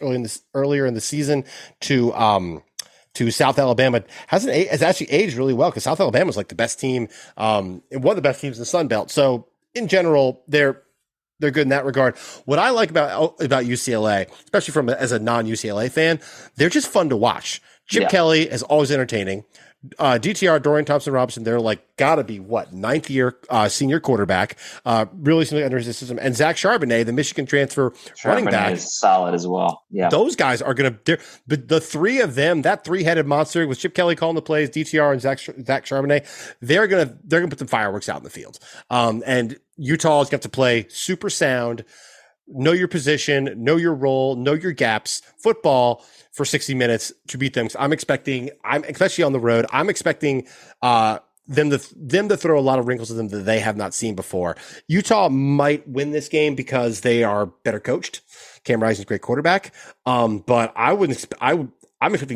earlier in the season to South Alabama has actually aged really well because South Alabama was like the best team, one of the best teams in the Sun Belt. So in general, they're good in that regard. What I like about UCLA, especially as a non UCLA fan, they're just fun to watch. Chip Kelly is always entertaining. DTR, Dorian Thompson-Robinson, they're like gotta be what ninth-year senior quarterback, really something under his system. And Zach Charbonnet, the Michigan transfer running back, is solid as well. Yeah, those guys are gonna. The three of them, that three-headed monster with Chip Kelly calling the plays, DTR and Zach Charbonnet, they're gonna put some fireworks out in the field. And Utah's got to play super sound. Know your position, know your role, know your gaps, football for 60 minutes to beat them. So I'm especially on the road, I'm expecting them to throw a lot of wrinkles at them that they have not seen before. Utah might win this game because they are better coached. Cam Rising's a great quarterback. But I'm expecting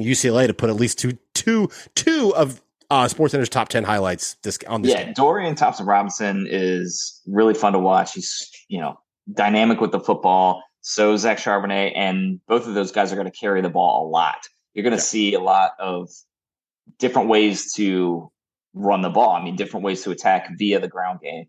UCLA to put at least two of SportsCenter's top 10 highlights this game. Dorian Thompson-Robinson is really fun to watch. He's, dynamic with the football. So Zach Charbonnet, and both of those guys are going to carry the ball a lot. You're going to see a lot of different ways to run the ball. I mean, different ways to attack via the ground game.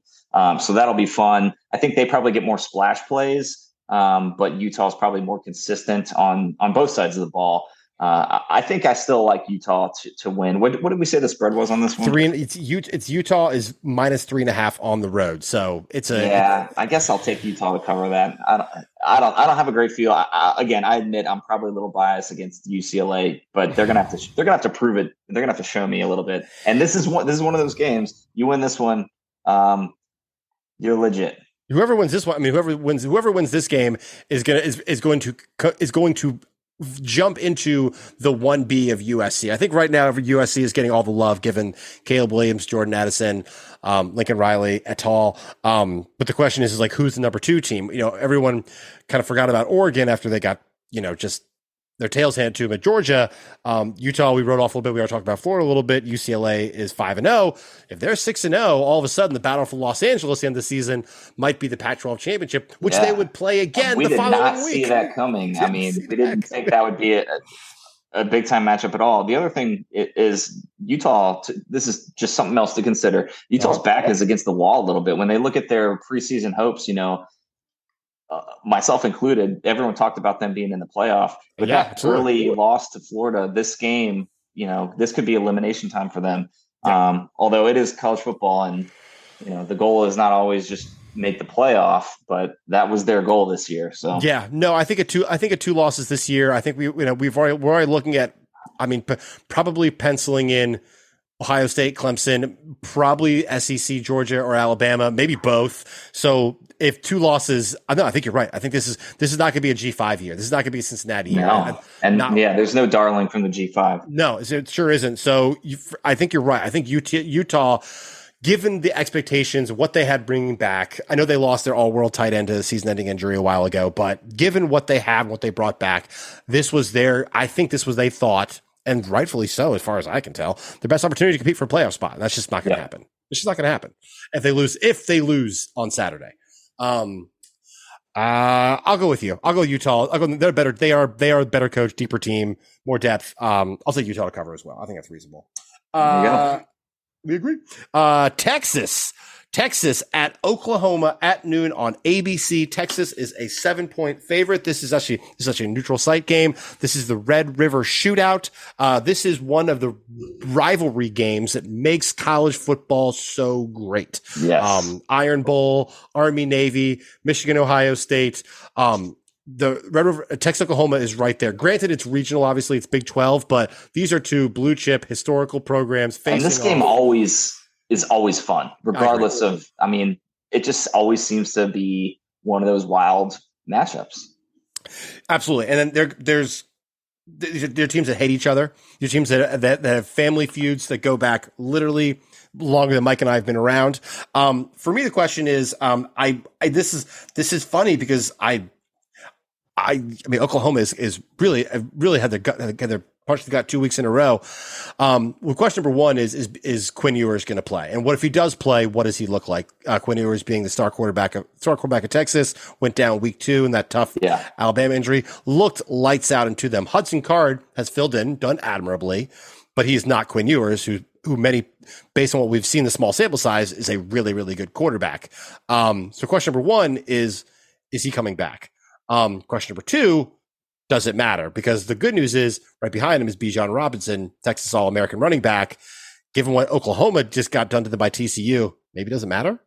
So that'll be fun. I think they probably get more splash plays, but Utah's probably more consistent on both sides of the ball. I think I still like Utah to win. What did we say the spread was on this one? It's Utah is minus 3.5 on the road. So it's I guess I'll take Utah to cover that. I don't have a great feel. I admit I'm probably a little biased against UCLA, but they're gonna have to prove it. They're gonna have to show me a little bit. And this is one of those games. You win this one, you're legit. Whoever wins this one, whoever wins this game is going to jump into the 1B of USC. I think right now USC is getting all the love given Caleb Williams, Jordan Addison, Lincoln Riley et al. But the question is like, who's the number 2 team? Everyone kind of forgot about Oregon after they got, just their tails handed to them at Georgia. Utah, we wrote off a little bit. We were talking about Florida a little bit. UCLA is 5-0. If they're 6-0, all of a sudden the battle for Los Angeles in the season might be the Pac-12 championship, which they would play again the following week. We did not see that coming. I mean, we didn't think that would be a big time matchup at all. The other thing is Utah. This is just something else to consider. Utah's back is against the wall a little bit. When they look at their preseason hopes, myself included, everyone talked about them being in the playoff, but that early loss to Florida, this game, this could be elimination time for them. Yeah. Although it is college football and, the goal is not always just make the playoff, but that was their goal this year. So, I think two losses this year. I think we're already looking at, probably penciling in Ohio State, Clemson, probably SEC, Georgia, or Alabama, maybe both. So if two losses, I think you're right. I think this is not going to be a G5 year. This is not going to be a Cincinnati year. There's no darling from the G5. No, it sure isn't. So I think you're right. I think Utah, given the expectations, what they had bringing back, I know they lost their all-world tight end to a season-ending injury a while ago, but given what they have, what they brought back, they thought, and rightfully so, as far as I can tell, the best opportunity to compete for a playoff spot. That's just not going to happen. It's just not going to happen if they lose on Saturday. I'll go with you. I'll go Utah. They're better. They are a better coach, deeper team, more depth. I'll say Utah to cover as well. I think that's reasonable. We agree. Texas at Oklahoma at noon on ABC. Texas is a 7-point favorite. This is actually a neutral site game. This is the Red River Shootout. This is one of the rivalry games that makes college football so great. Yes. Iron Bowl, Army, Navy, Michigan, Ohio State. The Red River, Texas, Oklahoma is right there. Granted, it's regional. Obviously, it's Big 12, but these are two blue chip historical programs. And this game is always fun, regardless of, it just always seems to be one of those wild matchups. Absolutely. And then there are teams that hate each other. There are teams that have family feuds that go back literally longer than Mike and I have been around. For me, the question is, this is funny because Oklahoma is really had their punch the gut 2 weeks in a row. Well, question number one is Quinn Ewers going to play? And what if he does play? What does he look like? Quinn Ewers being the star quarterback of Texas, went down week 2 in that tough Alabama injury, looked lights out into them. Hudson Card has filled in, done admirably, but he is not Quinn Ewers, who many, based on what we've seen, the small sample size, is a really, really good quarterback. So question number one is he coming back? Question number two, doesn't matter, because the good news is right behind him is Bijan Robinson, Texas All-American running back. Given what Oklahoma just got done to them by TCU, maybe it doesn't matter.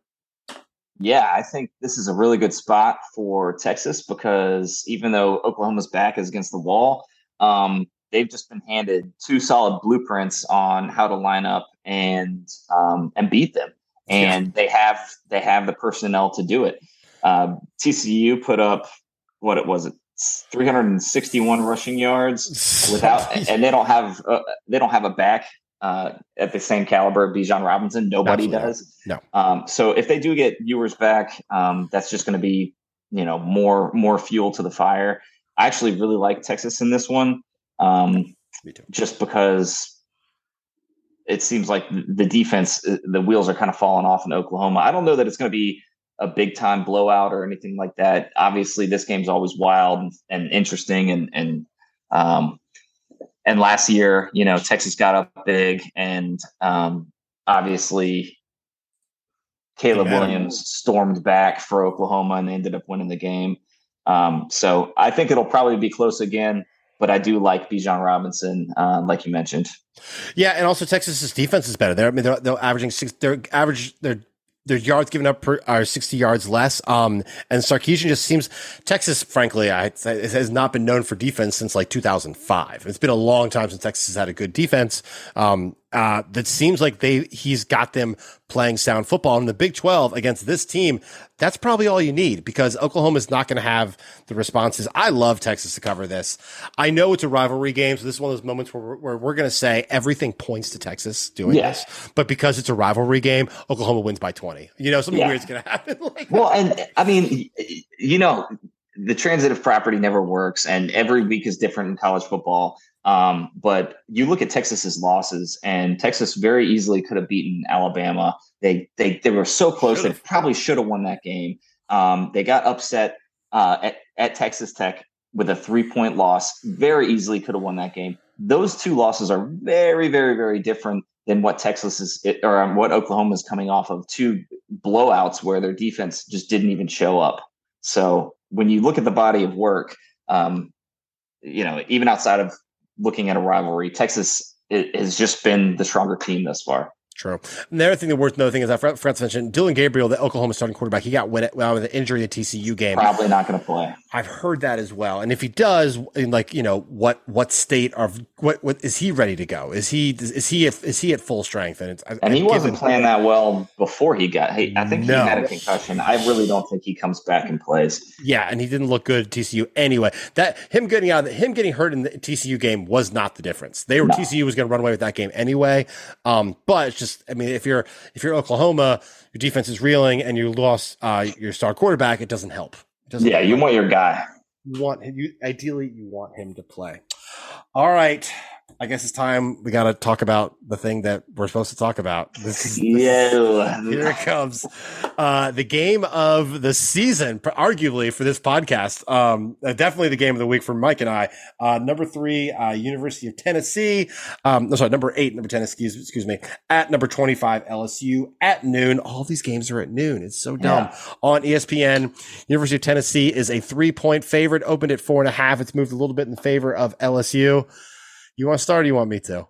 Yeah, I think this is a really good spot for Texas, because even though Oklahoma's back is against the wall, they've just been handed two solid blueprints on how to line up and beat them. And yeah, they have the personnel to do it. TCU put up, 361 rushing yards without, and they don't have a back at the same caliber of Bijan Robinson. Nobody Absolutely. Does. No. So if they do get Ewers back, that's just going to be, more fuel to the fire. I actually really like Texas in this one. Me too. Just because it seems like the defense, the wheels are kind of falling off in Oklahoma. I don't know that it's going to be a big time blowout or anything like that. Obviously this game's always wild and interesting. And last year, Texas got up big, and obviously Caleb Williams stormed back for Oklahoma and ended up winning the game. So I think it'll probably be close again, but I do like Bijan Robinson, like you mentioned. Yeah, and also Texas's defense is better. They're averaging six. Their yards given up are 60 yards less. And Sarkisian just seems – Texas, frankly, it has not been known for defense since like 2005. It's been a long time since Texas has had a good defense. That seems like he's got them playing sound football. In the Big 12 against this team, that's probably all you need, because Oklahoma's not going to have the responses. I love Texas to cover this. I know it's a rivalry game, so this is one of those moments where we're going to say everything points to Texas doing this. But because it's a rivalry game, Oklahoma wins by 20. Something weird's going to happen. Well, and I mean, the transitive property never works, and every week is different in college football. But you look at Texas's losses, and Texas very easily could have beaten Alabama. They were so close. They probably should have won that game. They got upset at Texas Tech with a 3-point loss. Very easily could have won that game. Those two losses are very, very, very different than what Texas is, or what Oklahoma is coming off of. Two blowouts where their defense just didn't even show up. So when you look at the body of work, even outside of looking at a rivalry, Texas has just been the stronger team thus far. True. Another thing that's worth noting is I forgot to mention Dylan Gabriel, the Oklahoma starting quarterback. He got with an injury at TCU game. Probably not going to play. I've heard that as well. And if he does, what state are what is he ready to go? Is he at full strength? And he wasn't playing that well before he got. I think he had a concussion. I really don't think he comes back and plays. Yeah, and he didn't look good at TCU anyway. That him getting hurt in the TCU game was not the difference. TCU was going to run away with that game anyway. But it's just. I mean, if you're Oklahoma, your defense is reeling, and you lost your star quarterback. It doesn't help. You want your guy. You want him to play. All right, I guess it's time we got to talk about the thing that we're supposed to talk about. Here it comes. The game of the season, arguably, for this podcast. Definitely the game of the week for Mike and I. Number 8, number 10, excuse me, at number 25, LSU at noon. All these games are at noon. It's so dumb. Yeah. On ESPN, University of Tennessee is a 3-point favorite, opened at 4.5. It's moved a little bit in favor of LSU. You want to start or you want me to?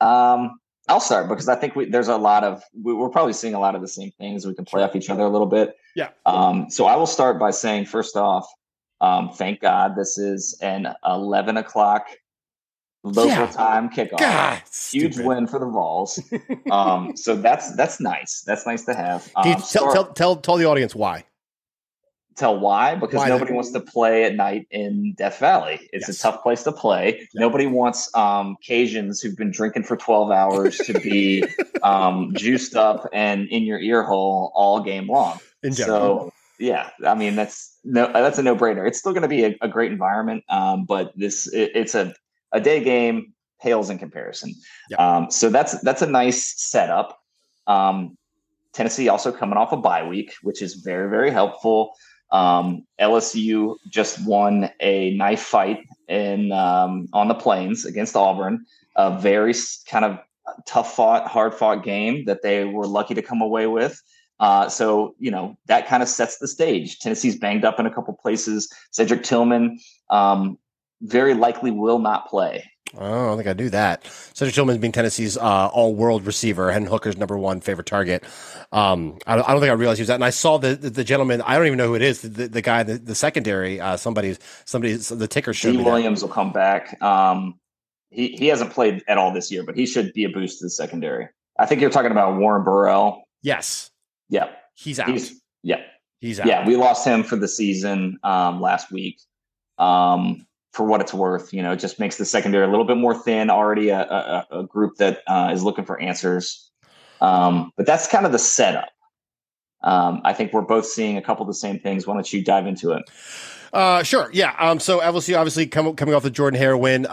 I'll start, because I think we're probably seeing a lot of the same things. We can play off each other a little bit. Yeah. So I will start by saying, first off, thank God this is an 11 o'clock local time kickoff. God, huge stupid. Win for the Vols. So that's nice. That's nice to have. Tell the audience why. Tell why? Because nobody wants to play at night in Death Valley. It's a tough place to play. Exactly. Nobody wants Cajuns who've been drinking for 12 hours to be juiced up and in your ear hole all game long. So, yeah, I mean, that's a no-brainer. It's still going to be a great environment, but it's a day game pales in comparison. Yep. So that's a nice setup. Tennessee also coming off a bye week, which is very, very helpful. LSU just won a knife fight on the Plains against Auburn, a very kind of tough-fought, hard-fought game that they were lucky to come away with. So that kind of sets the stage. Tennessee's banged up in a couple places. Cedric Tillman very likely will not play. Oh, I don't think I knew that. Cedric Tillman's being Tennessee's all-world receiver, Hendon Hooker's #1 favorite target. I don't think I realized he was that. And I saw the gentleman. I don't even know who it is. The guy, the secondary. Somebody's the ticker should. D. Williams will come back. He hasn't played at all this year, but he should be a boost to the secondary. I think you're talking about Warren Burrell. Yes. Yeah. He's out. He's out. Yeah, we lost him for the season last week. For what it's worth, it just makes the secondary a little bit more thin, already a group that is looking for answers. But that's kind of the setup. I think we're both seeing a couple of the same things. Why don't you dive into it? Sure. Yeah. So LSU obviously coming off the Jordan Hare win.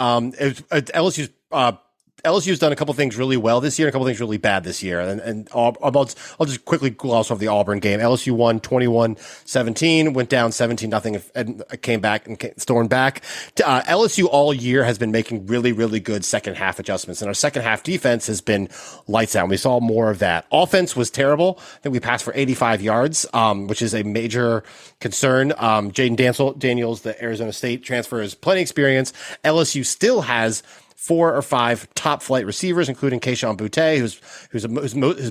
LSU's done a couple things really well this year, and a couple things really bad this year. And I'll just quickly gloss off the Auburn game. LSU won 21-17, went down 17-0, and came back and stormed back. LSU all year has been making really, really good second half adjustments, and our second half defense has been lights out. We saw more of that. Offense was terrible. I think we passed for 85 yards, which is a major concern. Jaden Daniels, the Arizona State transfer, has plenty of experience. LSU still has 4 or 5 top flight receivers, including Keyshawn Boutte, who's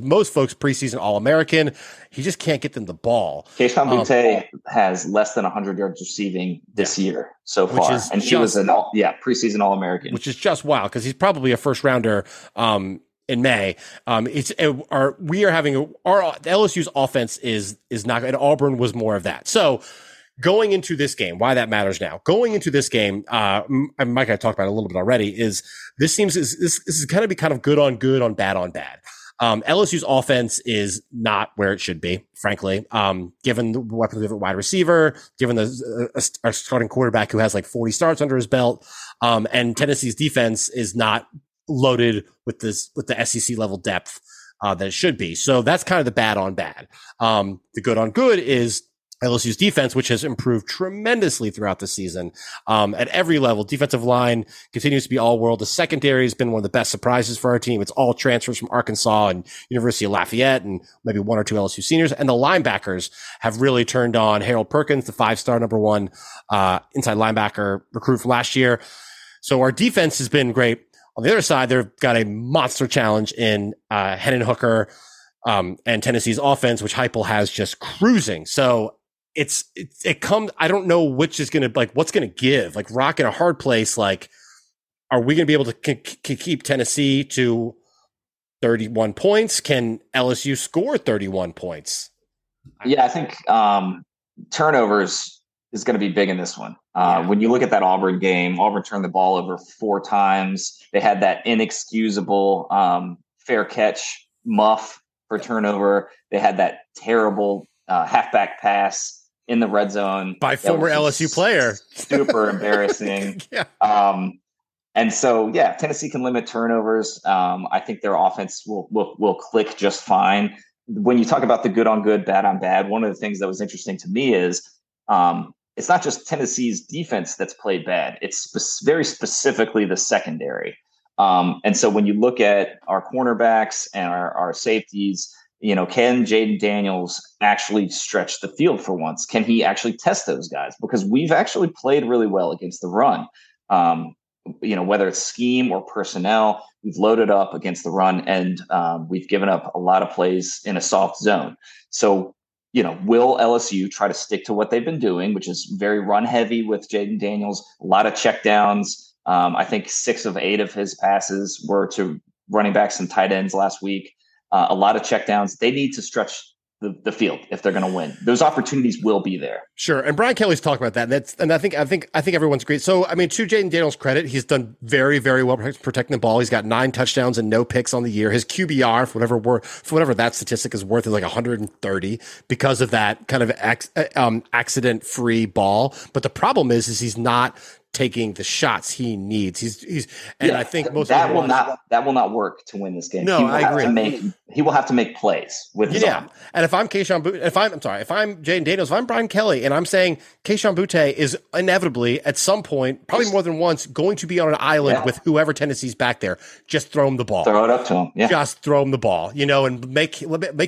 most folks preseason All-American. He just can't get them the ball. Keyshawn Boutte has less than 100 yards receiving this year so far, and he was an preseason All-American, which is just wild because he's probably a first rounder in May. LSU's offense is not, and Auburn was more of that. So going into this game, why that matters now. Going into this game, Mike, I talked about it a little bit already. This is going to be kind of good on good on bad on bad. LSU's offense is not where it should be, frankly. Given the weapons of a wide receiver, given our starting quarterback who has like 40 starts under his belt, and Tennessee's defense is not loaded with the SEC level depth that it should be. So that's kind of the bad on bad. The good on good is LSU's defense, which has improved tremendously throughout the season at every level. Defensive line continues to be all world. The secondary has been one of the best surprises for our team. It's all transfers from Arkansas and University of Lafayette and maybe 1 or 2 LSU seniors. And the linebackers have really turned on. Harold Perkins, the 5-star #1 inside linebacker recruit from last year. So our defense has been great. On the other side, they've got a monster challenge in Hendon Hooker and Tennessee's offense, which Heupel has just cruising. So it comes. I don't know which is going to what's going to give. Like rock in a hard place. Like, are we going to be able to keep Tennessee to 31 points? Can LSU score 31 points? Yeah, I think turnovers is going to be big in this one. When you look at that Auburn game, Auburn turned the ball over 4 times. They had that inexcusable fair catch muff for turnover. They had that terrible halfback pass in the red zone by former LSU player. Super embarrassing. And so, if Tennessee can limit turnovers, I think their offense will click just fine. When you talk about the good on good, bad on bad, one of the things that was interesting to me is it's not just Tennessee's defense that's played bad. It's very specifically the secondary. And so when you look at our cornerbacks and our safeties, can Jaden Daniels actually stretch the field for once? Can he actually test those guys? Because we've actually played really well against the run. Whether it's scheme or personnel, we've loaded up against the run, and we've given up a lot of plays in a soft zone. So, will LSU try to stick to what they've been doing, which is very run heavy with Jaden Daniels, a lot of checkdowns. I think 6 of 8 of his passes were to running backs and tight ends last week. A lot of checkdowns. They need to stretch the field if they're going to win. Those opportunities will be there. Sure. And Brian Kelly's talked about that. I think everyone's agreed. So, to Jaden Daniels' credit, he's done very, very well protecting the ball. He's got 9 touchdowns and no picks on the year. His QBR, for whatever that statistic is worth, is like 130 because of that kind of accident-free ball. But the problem is he's not taking the shots he needs. I think most that will not work to win this game. No, I agree. He will have to make plays with his arm. And if I'm Keyshawn Boutte, if I'm Jaden Daniels, if I'm Brian Kelly, and I'm saying Keyshawn Boutte is inevitably at some point, probably more than once, going to be on an island with whoever Tennessee's back there, just throw him the ball. Throw it up to him. Yeah. Just throw him the ball. And let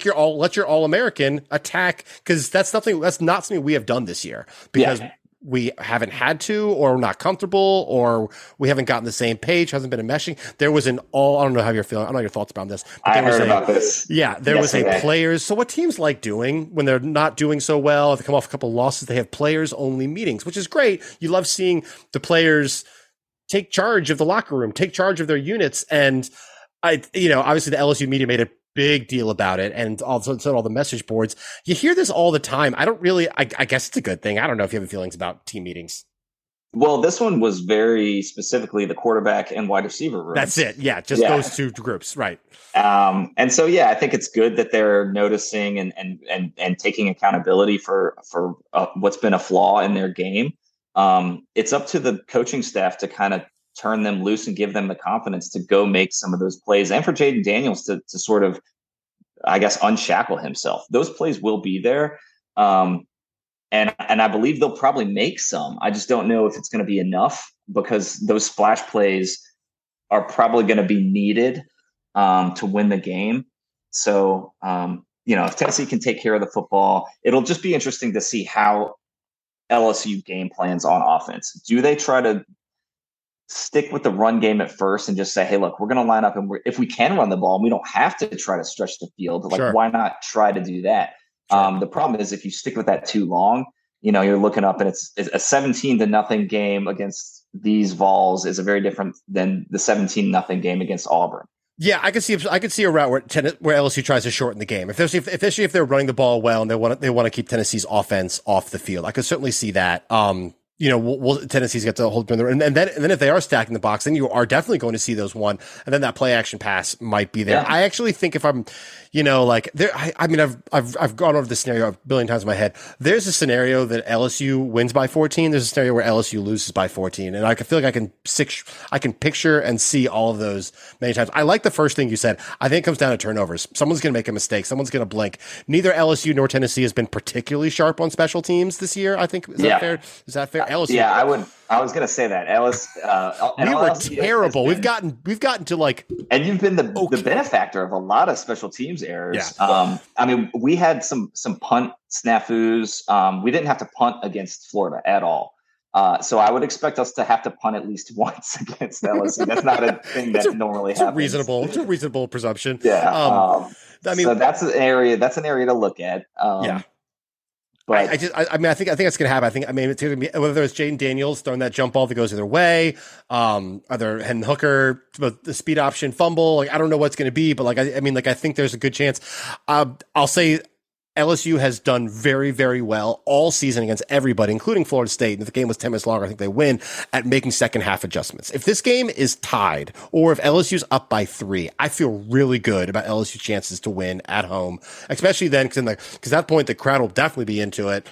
your All-American attack, because that's not something we have done this year. Because we haven't had to, or we're not comfortable, or we haven't gotten the same page, hasn't been a meshing. There was an all, I don't know how you're feeling. I don't know your thoughts about this. I heard about this. Yeah. There was a players. So what teams like doing when they're not doing so well, if they come off a couple of losses, they have players only meetings, which is great. You love seeing the players take charge of the locker room, take charge of their units. And I, you know, obviously the LSU media made a big deal about it, and also all the message boards. You hear this all the time. I don't really, I guess it's a good thing. I don't know if you have any feelings about team meetings. Well, this one was very specifically the quarterback and wide receiver room. That's it. Yeah, just those two groups, right? And so, yeah, I think it's good that they're noticing and taking accountability for what's been a flaw in their game. It's up to the coaching staff to kind of turn them loose and give them the confidence to go make some of those plays, and for Jaden Daniels to sort of, I guess, unshackle himself. Those plays will be there. And I believe they'll probably make some. I just don't know if it's going to be enough, because those splash plays are probably going to be needed to win the game. So, you know, if Tennessee can take care of the football, it'll just be interesting to see how LSU game plans on offense. Do they try to stick with the run game at first and just say, hey, look, we're going to line up, and if we can run the ball, and we don't have to try to stretch the field, like, why not try to do that? The problem is if you stick with that too long, you know, you're looking up, and it's a 17-0 game against these Vols is a very different than the 17-0 game against Auburn. Yeah, I could see a route where LSU tries to shorten the game. Especially if they're running the ball well and they want to keep Tennessee's offense off the field. I could certainly see that. You know, Tennessee's got to hold them, and then if they are stacking the box, then you are definitely going to see those one, and then that play action pass might be there. Yeah. I actually think if I'm, you know, like there, I mean, I've gone over this scenario a billion times in my head. There's a scenario that LSU wins by 14. There's a scenario where LSU loses by 14, and I feel like I can picture and see all of those many times. I like the first thing you said. I think it comes down to turnovers. Someone's going to make a mistake. Someone's going to blink. Neither LSU nor Tennessee has been particularly sharp on special teams this year. I think is that fair? Is that fair? LSU. Yeah, I would. I was gonna say that LSU. We were terrible. We've gotten to like, and you've been the benefactor of a lot of special teams errors. Yeah. I mean, we had some punt snafus. We didn't have to punt against Florida at all. So I would expect us to have to punt at least once against LSU. That's not a thing that normally happens. It's a reasonable presumption. Yeah. I mean, so that's an area. That's an area to look at. Yeah. But I think that's going to happen. It's going to be, whether it's Jaden Daniels throwing that jump ball that goes either way, either Hendon Hooker, the speed option fumble. Like, I don't know what's going to be, but like, I think there's a good chance. I'll say LSU has done very, very well all season against everybody, including Florida State. And if the game was 10 minutes longer, I think they win at making second half adjustments. If this game is tied, or if LSU's up by 3, I feel really good about LSU's chances to win at home, especially then, because at that point, the crowd will definitely be into it.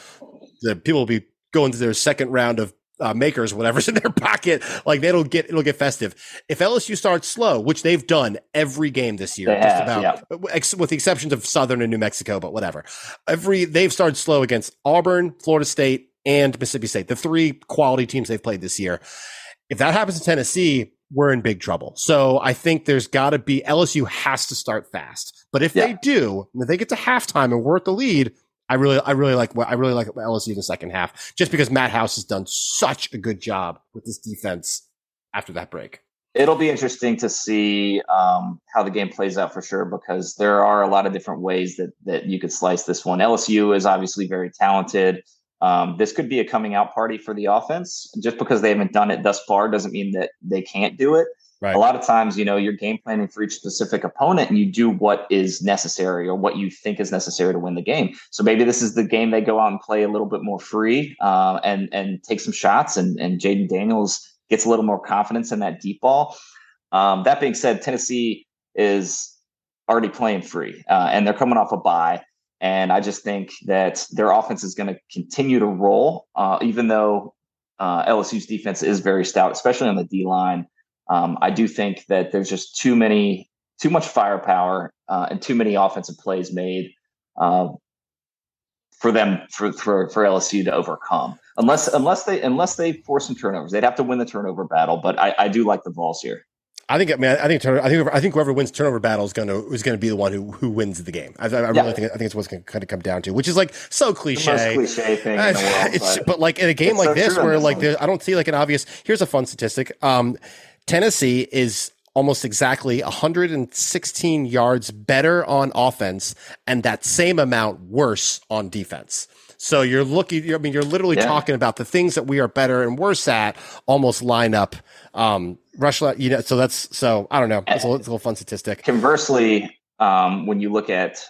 The people will be going to their second round of makers, whatever's in their pocket. Like, it'll get festive. If LSU starts slow, which they've done every game this year, with the exceptions of Southern and New Mexico, but whatever. They've started slow against Auburn, Florida State, and Mississippi State, the 3 quality teams they've played this year. If that happens to Tennessee, we're in big trouble. So I think there's got to be, LSU has to start fast. But if they do, if they get to halftime and we're at the lead, I really like LSU in the second half, just because Matt House has done such a good job with this defense after that break. It'll be interesting to see how the game plays out for sure, because there are a lot of different ways that you could slice this one. LSU is obviously very talented. This could be a coming out party for the offense. Just because they haven't done it thus far doesn't mean that they can't do it. Right. A lot of times, you know, you're game planning for each specific opponent, and you do what is necessary or what you think is necessary to win the game. So maybe this is the game they go out and play a little bit more free and take some shots, and Jaden Daniels gets a little more confidence in that deep ball. That being said, Tennessee is already playing free and they're coming off a bye. And I just think that their offense is going to continue to roll, even though LSU's defense is very stout, especially on the D line. I do think that there's just too much firepower and too many offensive plays made for LSU to overcome. Unless they force some turnovers, they'd have to win the turnover battle. But I do like the Vols here. I think whoever wins turnover battle is going to be the one who wins the game. I really think it's what's going to kind of come down to, which is like so cliche. The most cliche thing in the world, but like in a game like so this where like I don't see like an obvious. Here's a fun statistic: Tennessee is almost exactly 116 yards better on offense and that same amount worse on defense. So you're looking. I mean, you're literally talking about the things that we are better and worse at almost line up. Rush, you know, so I don't know. It's a little fun statistic. Conversely, when you look at,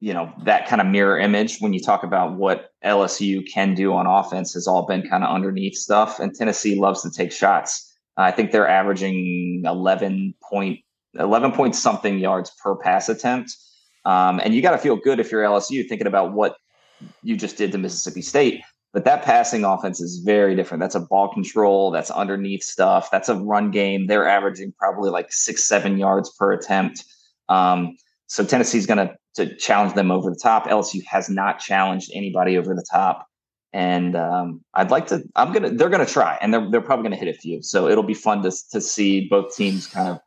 you know, that kind of mirror image, when you talk about what LSU can do on offense has all been kind of underneath stuff. And Tennessee loves to take shots. I think they're averaging 11 point something yards per pass attempt. And you got to feel good if you're LSU thinking about what you just did to Mississippi State, but that passing offense is very different. That's a ball control. That's underneath stuff. That's a run game. They're averaging probably like 6-7 yards per attempt. So Tennessee's going to challenge them over the top. LSU has not challenged anybody over the top. And they're going to try, and they're probably going to hit a few. So it'll be fun to see both teams kind of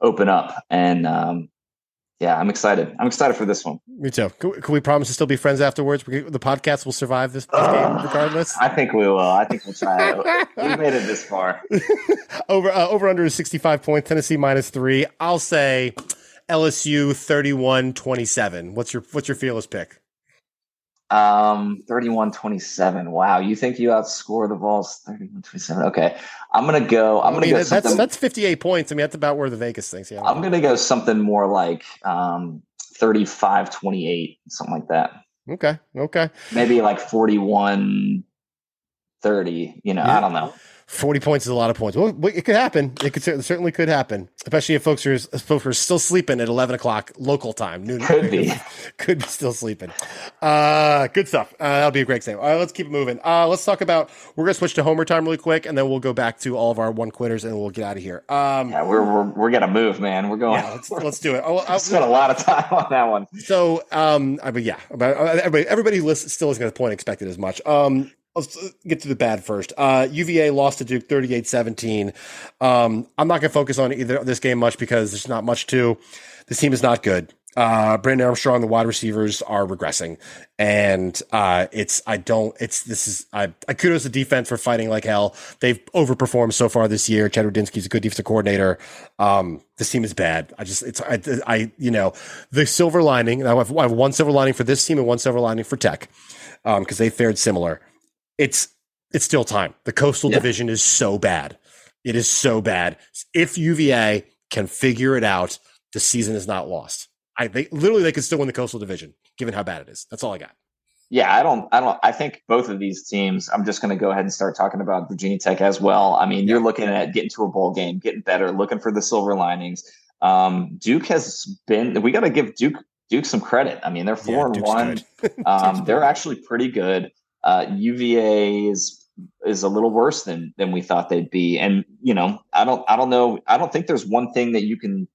open up and, yeah, I'm excited. I'm excited for this one. Me too. Can we promise to still be friends afterwards? The podcast will survive this game regardless. I think we will. I think we'll try it. We've made it this far. Over under is 65 points. Tennessee -3. I'll say LSU 31-27. What's your fearless pick? 31-27. Wow, you think you outscore the Vols 31-27? Okay, I'm gonna go. That's 58 points. I mean, that's about where the Vegas thinks. Yeah, I'm gonna go something more like 35-28, something like that. Okay. Maybe like 41-30. You know, yeah. I don't know. 40 points is a lot of points. Well, it could happen. It certainly could happen, especially if folks are still sleeping at 11 o'clock local time. Noon. Could be still sleeping. Good stuff. That'll be a great save. All right, let's keep it moving. Let's talk about. We're gonna switch to Homer time really quick, and then we'll go back to all of our one quitters, and we'll get out of here. Yeah, we're gonna move, man. We're going. Yeah, let's do it. I spent a lot of time on that one. So, everybody lists still isn't gonna point expected as much. Let's get to the bad first. UVA lost to Duke 38-17. I'm not going to focus on either of this game much because there's not much to. This team is not good. Brennan Armstrong, the wide receivers are regressing, and kudos to defense for fighting like hell. They've overperformed so far this year. Chad Rudinsky's a good defensive coordinator. This team is bad. The silver lining. I have one silver lining for this team and one silver lining for Tech because they fared similar. It's still time. The Coastal Division is so bad. It is so bad. If UVA can figure it out, the season is not lost. They could still win the Coastal Division, given how bad it is. That's all I got. Yeah, I think both of these teams, I'm just going to go ahead and start talking about Virginia Tech as well. I mean, you're looking at getting to a bowl game, getting better, looking for the silver linings. Duke has been, we got to give Duke some credit. I mean, they're 4-1. They're actually pretty good. UVA is a little worse than we thought they'd be, and you know, I don't know. I don't think there's one thing that you can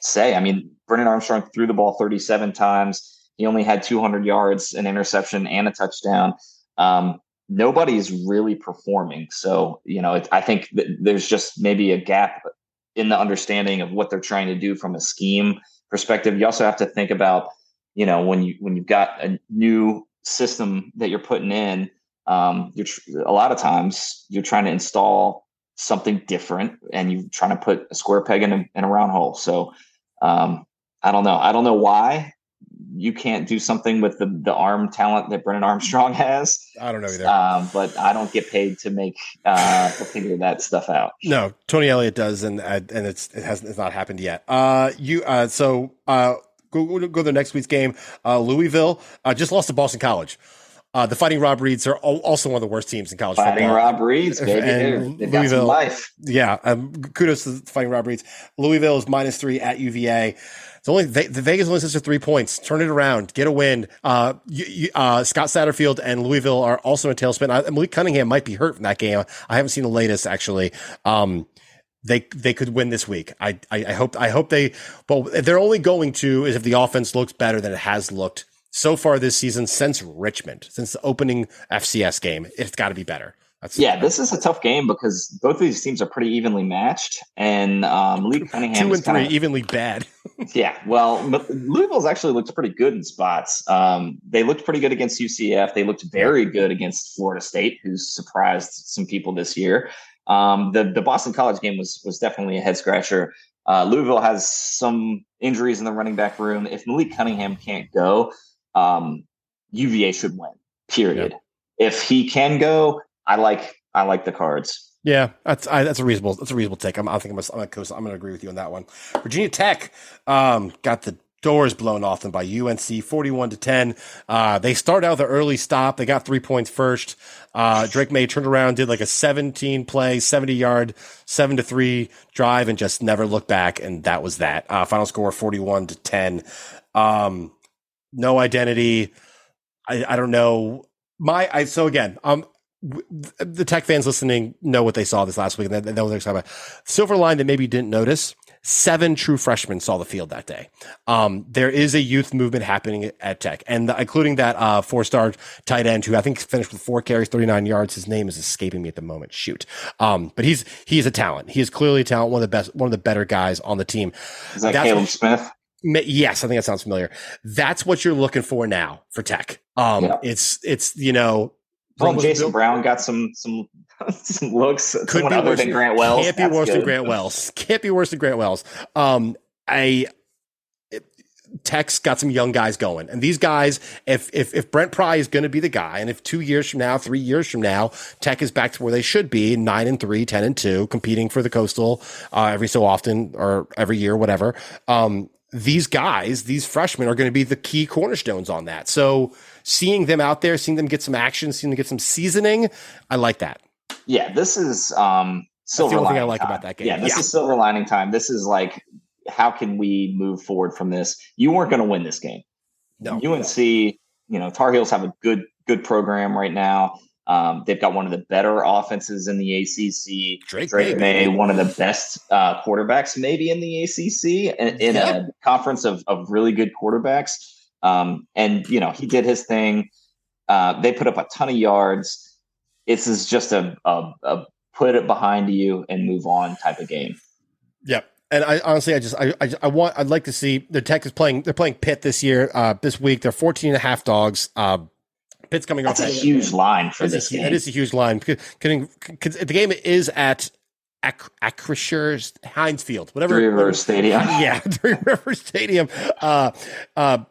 say. I mean, Brennan Armstrong threw the ball 37 times. He only had 200 yards, an interception, and a touchdown. Nobody's really performing. So you know, I think that there's just maybe a gap in the understanding of what they're trying to do from a scheme perspective. You also have to think about, you know, when you've got a new system that you're putting in, a lot of times you're trying to install something different and you're trying to put a square peg in a round hole. So I don't know why you can't do something with the arm talent that Brennan Armstrong has. I don't know either. But I don't get paid to make to figure that stuff out. No, Tony Elliott does, and it's not happened yet. Go to next week's game. Louisville just lost to Boston College. The Fighting Rob Reeds are also one of the worst teams in college football. Fighting Rob Reeds, baby. They've got some life. Yeah, kudos to the Fighting Rob Reeds. Louisville is -3 at UVA. The Vegas only sits at 3 points. Turn it around. Get a win. Scott Satterfield and Louisville are also in a tailspin. Malik Cunningham might be hurt in that game. I haven't seen the latest, actually. They could win this week. I hope they. Well, they're only going to is if the offense looks better than it has looked so far this season since Richmond, since the opening FCS game. It's got to be better. This is a tough game because both of these teams are pretty evenly matched, and Malik Cunningham 2 and 3 evenly bad. Yeah, well, Louisville's actually looked pretty good in spots. They looked pretty good against UCF. They looked very good against Florida State, who's surprised some people this year. The Boston College game was definitely a head scratcher. Louisville has some injuries in the running back room. If Malik Cunningham can't go, UVA should win. Period. Yep. If he can go. I like the Cards. Yeah, that's a reasonable take. I'm going to agree with you on that one. Virginia Tech got the doors blown off them by UNC 41-10. They start out the early stop. They got 3 points first. Drake May turned around, did like a 17-play, 70-yard, 7-3 drive, and just never looked back. And that was that. Final score 41-10. No identity. I don't know. The Tech fans listening know what they saw this last week, and that was what they're talking about. Silver line that maybe you didn't notice: 7 true freshmen saw the field that day. There is a youth movement happening at Tech, and including that 4-star tight end who I think finished with 4 carries, 39 yards. His name is escaping me at the moment. Shoot, but he's a talent. He is clearly a talent. One of the better guys on the team. Is that Caleb Smith? Yes, I think that sounds familiar. That's what you're looking for now for Tech. It's you know. Well, Jason Brown got some looks. Could someone be other than Grant Wells. Can't be worse than Grant Wells. Tech's got some young guys going, and these guys, if Brent Pry is going to be the guy, and if 2 years from now, 3 years from now, Tech is back to where they should be, 9-3, 10-2, competing for the Coastal every so often or every year, whatever. These guys, these freshmen, are going to be the key cornerstones on that. So seeing them out there, seeing them get some action, seeing them get some seasoning, I like that. Yeah, this is silver lining. That's the only thing I like time. About that game. Yeah, this is silver lining time. This is like, how can we move forward from this? You weren't going to win this game. No, UNC, you know, Tar Heels have a good program right now. They've got one of the better offenses in the ACC. Drake May, one of the best quarterbacks maybe in the ACC, in a conference of really good quarterbacks. And, you know, he did his thing. They put up a ton of yards. This is just a put it behind you and move on type of game. Yep. And I honestly, I'd like to see the Tech is playing. They're playing Pitt this year, this week. They're 14.5 dogs. Pitt's coming off. That's a huge line for this game. It is a huge line because the game is at Acrisure Heinz Field, whatever. Three River Stadium. Yeah, Three River Stadium. They are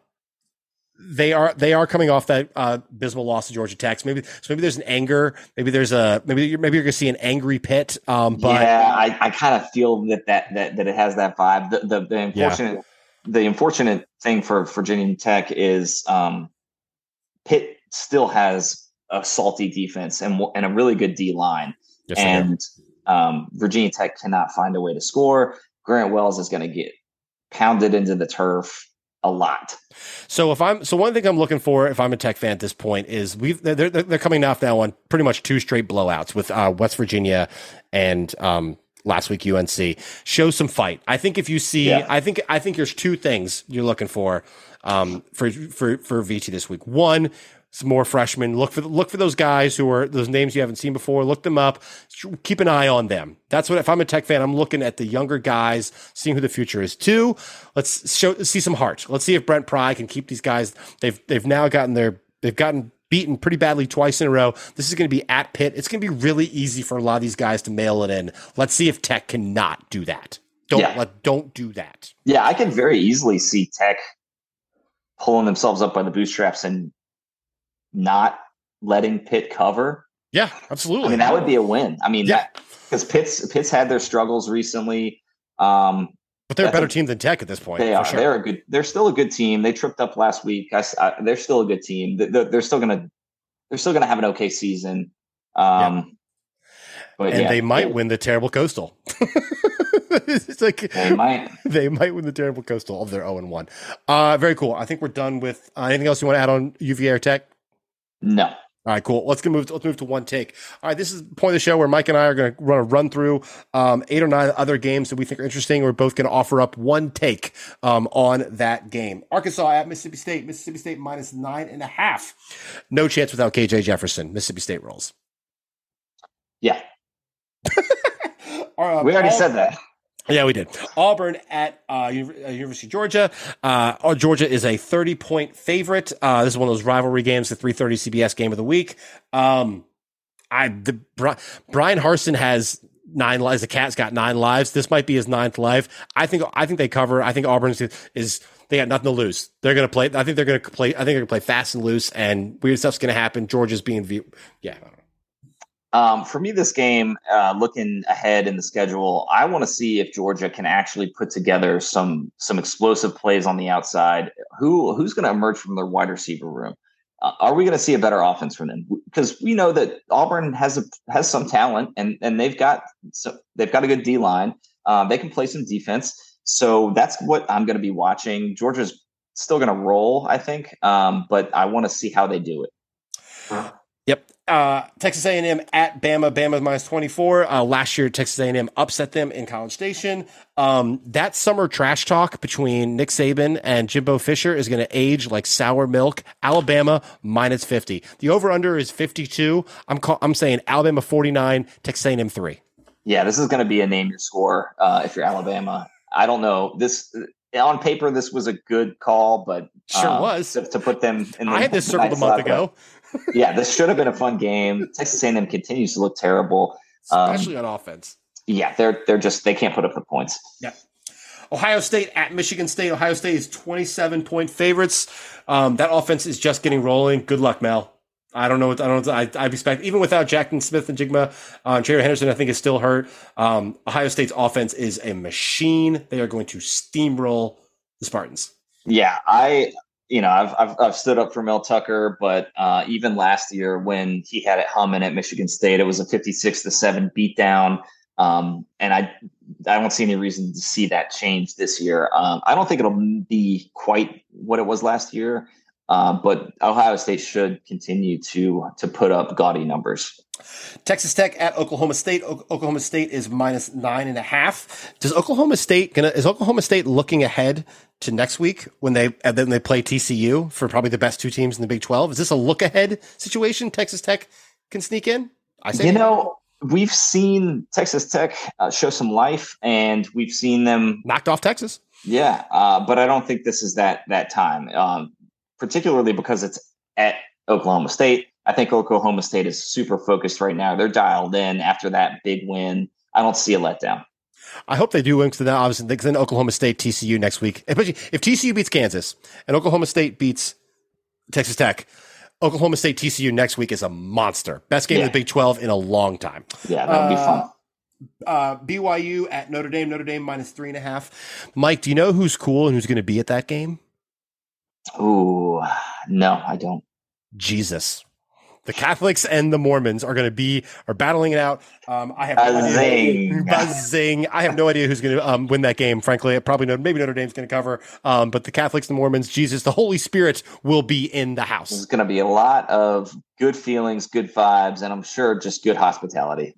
coming off that abysmal loss to Georgia Tech. Maybe there's an anger. Maybe you're going to see an angry Pitt. But yeah, I kind of feel that it has that vibe. The unfortunate thing for Virginia Tech is Pitt still has a salty defense and a really good D line. Yes, and Virginia Tech cannot find a way to score. Grant Wells is going to get pounded into the turf a lot. So one thing I'm looking for, if I'm a Tech fan at this point, is they're coming off now on pretty much 2 straight blowouts with West Virginia and last week UNC. Show some fight. I think if you see, I think there's 2 things you're looking for VT this week. One, some more freshmen. Look for those guys who are those names you haven't seen before. Look them up. Keep an eye on them. That's what, if I'm a Tech fan, I'm looking at the younger guys, seeing who the future is. 2, let's see some heart. Let's see if Brent Pry can keep these guys. They've gotten beaten pretty badly twice in a row. This is going to be at Pitt. It's going to be really easy for a lot of these guys to mail it in. Let's see if Tech cannot do that. Don't do that. Yeah, I can very easily see Tech pulling themselves up by the bootstraps and not letting Pitt cover. Yeah, absolutely. I mean, that would be a win. I mean, because Pitt's had their struggles recently. But they're a better team than Tech at this point. They are. Sure. They're still a good team. They tripped up last week. They're still a good team. They're still gonna have an okay season. They might win the terrible Coastal. It's like they might win the terrible Coastal of their 0-1. Very cool. I think we're done with anything else you want to add on UVA or Tech? No. All right, cool. Let's move to one take. All right, this is the point of the show where Mike and I are going to run through 8 or 9 other games that we think are interesting. We're both going to offer up one take on that game. Arkansas at Mississippi State. Mississippi State minus 9.5. No chance without KJ Jefferson. Mississippi State rolls. We already said that. Yeah, we did. Auburn at University of Georgia. Georgia is a 30-point favorite. This is one of those rivalry games, the 3:30 CBS game of the week. Brian Harsin has 9 lives. The Cat's got 9 lives. This might be his 9th life. I think they cover. I think Auburn is they got nothing to lose. They're going to play. I think they're going to play. I think they're going to play fast and loose, and weird stuff's going to happen. Georgia's being viewed. Yeah. For me, this game, looking ahead in the schedule, I want to see if Georgia can actually put together some explosive plays on the outside. Who's going to emerge from their wide receiver room? Are we going to see a better offense from them? Because we know that Auburn has some talent, and they've got a good D line. They can play some defense, so that's what I'm going to be watching. Georgia's still going to roll, I think, but I want to see how they do it. Yep. Texas A&M at Bama. Bama minus 24. Last year, Texas A&M upset them in College Station. That summer trash talk between Nick Saban and Jimbo Fisher is going to age like sour milk. Alabama minus 50. The over/under is 52. I'm saying Alabama 49, Texas A&M 3. Yeah, this is going to be a name your score if you're Alabama. I don't know this. On paper, this was a good call, but sure was to put them in. I had this circled a month ago. Yeah, this should have been a fun game. Texas A&M continues to look terrible, especially on offense. Yeah, they're just they can't put up the points. Yeah, Ohio State at Michigan State. Ohio State is 27-point favorites. That offense is just getting rolling. Good luck, Mel. I expect even without Jackson Smith and Jigma, Jerry Henderson I think is still hurt. Ohio State's offense is a machine. They are going to steamroll the Spartans. Yeah, I've stood up for Mel Tucker, but even last year when he had it humming at Michigan State, it was a 56-7 beatdown, and I don't see any reason to see that change this year. I don't think it'll be quite what it was last year, but Ohio State should continue to put up gaudy numbers. Texas Tech at Oklahoma State. Oklahoma State is minus 9.5. Does Oklahoma State is Oklahoma State looking ahead to next week when they play TCU for probably the best two teams in the Big 12? Is this a look ahead situation? Texas Tech can sneak in. We've seen Texas Tech show some life, and we've seen them knocked off Texas. Yeah, but I don't think this is that time, particularly because it's at Oklahoma State. I think Oklahoma State is super focused right now. They're dialed in after that big win. I don't see a letdown. I hope they do win because then Oklahoma State, TCU next week. If TCU beats Kansas and Oklahoma State beats Texas Tech, Oklahoma State, TCU next week is a monster. Best game of the Big 12 in a long time. Yeah, that would be fun. BYU at Notre Dame. Notre Dame minus 3.5. Mike, do you know who's cool and who's going to be at that game? Ooh, no, I don't. Jesus. The Catholics and the Mormons are going to are battling it out. I have no idea who's going to win that game. Frankly, maybe Notre Dame's going to cover. But the Catholics and the Mormons, Jesus, the Holy Spirit will be in the house. There's going to be a lot of good feelings, good vibes, and I'm sure just good hospitality.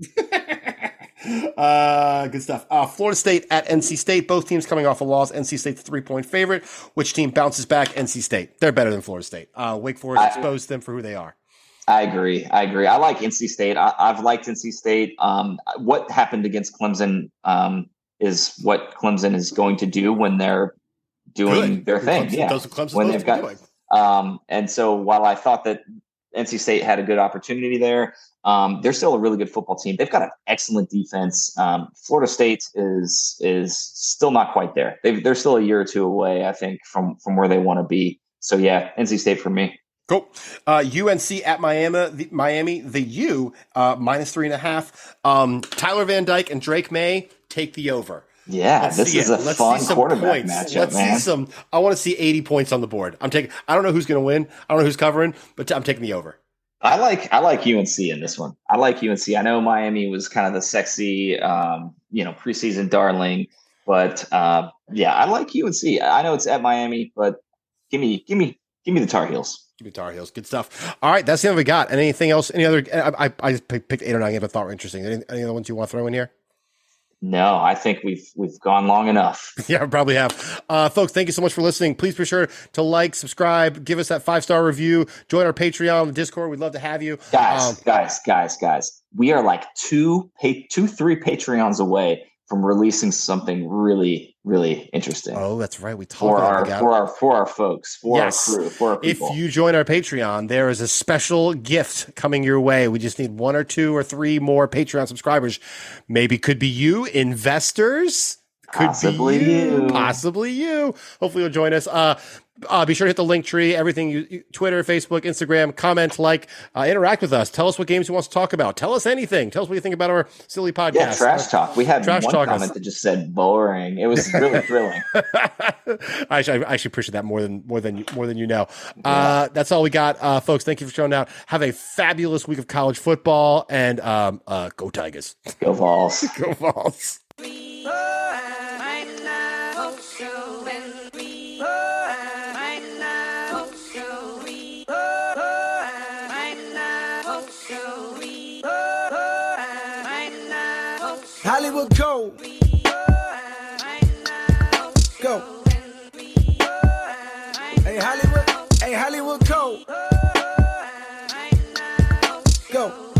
Good stuff. Florida State at NC State. Both teams coming off a loss. NC State's 3-point favorite. Which team bounces back? NC State. They're better than Florida State. Wake Forest exposed them for who they are. I agree. I like NC State. I've liked NC State. What happened against Clemson is what Clemson is going to do when they're doing their thing. And so while I thought that NC State had a good opportunity there, they're still a really good football team. They've got an excellent defense. Florida State is still not quite there. They're still a year or two away, I think, from where they want to be. So yeah, NC State for me. Cool. UNC at Miami. The U minus 3.5. Tyler Van Dyke and Drake May take the over. Yeah, Let's fun quarterback matchup. I want to see 80 points on the board. I don't know who's going to win. I don't know who's covering, but I'm taking the over. I like UNC in this one. I like UNC. I know Miami was kind of the sexy, preseason darling, but yeah, I like UNC. I know it's at Miami, but give me the Tar Heels. Guitar Heels, good stuff. All right, that's the end we got. And anything else? Any other? I just picked 8 or 9 games I thought were interesting. Any other ones you want to throw in here? No, I think we've gone long enough. Yeah, probably have. Folks, thank you so much for listening. Please be sure to like, subscribe, give us that 5-star review, join our Patreon, the Discord. We'd love to have you. Guys. We are like three Patreons away from releasing something really, really interesting. Oh, that's right. We talked about it. For our folks, our crew, for our people. If you join our Patreon, there is a special gift coming your way. We just need 1 or 2 or 3 more Patreon subscribers. Maybe could be you, investors. Possibly you. Hopefully you'll join us. Be sure to hit the link tree, everything, Twitter, Facebook, Instagram, comment, interact with us. Tell us what games you want to talk about. Tell us anything. Tell us what you think about our silly podcast. Yeah, trash talk. We had trash one talk comment that just said boring. It was really thrilling. I should push that more than you know. That's all we got. Folks, thank you for showing out. Have a fabulous week of college football, and go Tigers. Go Vols. Go Vols. Hollywood gold. Go. Hey Hollywood gold. Go.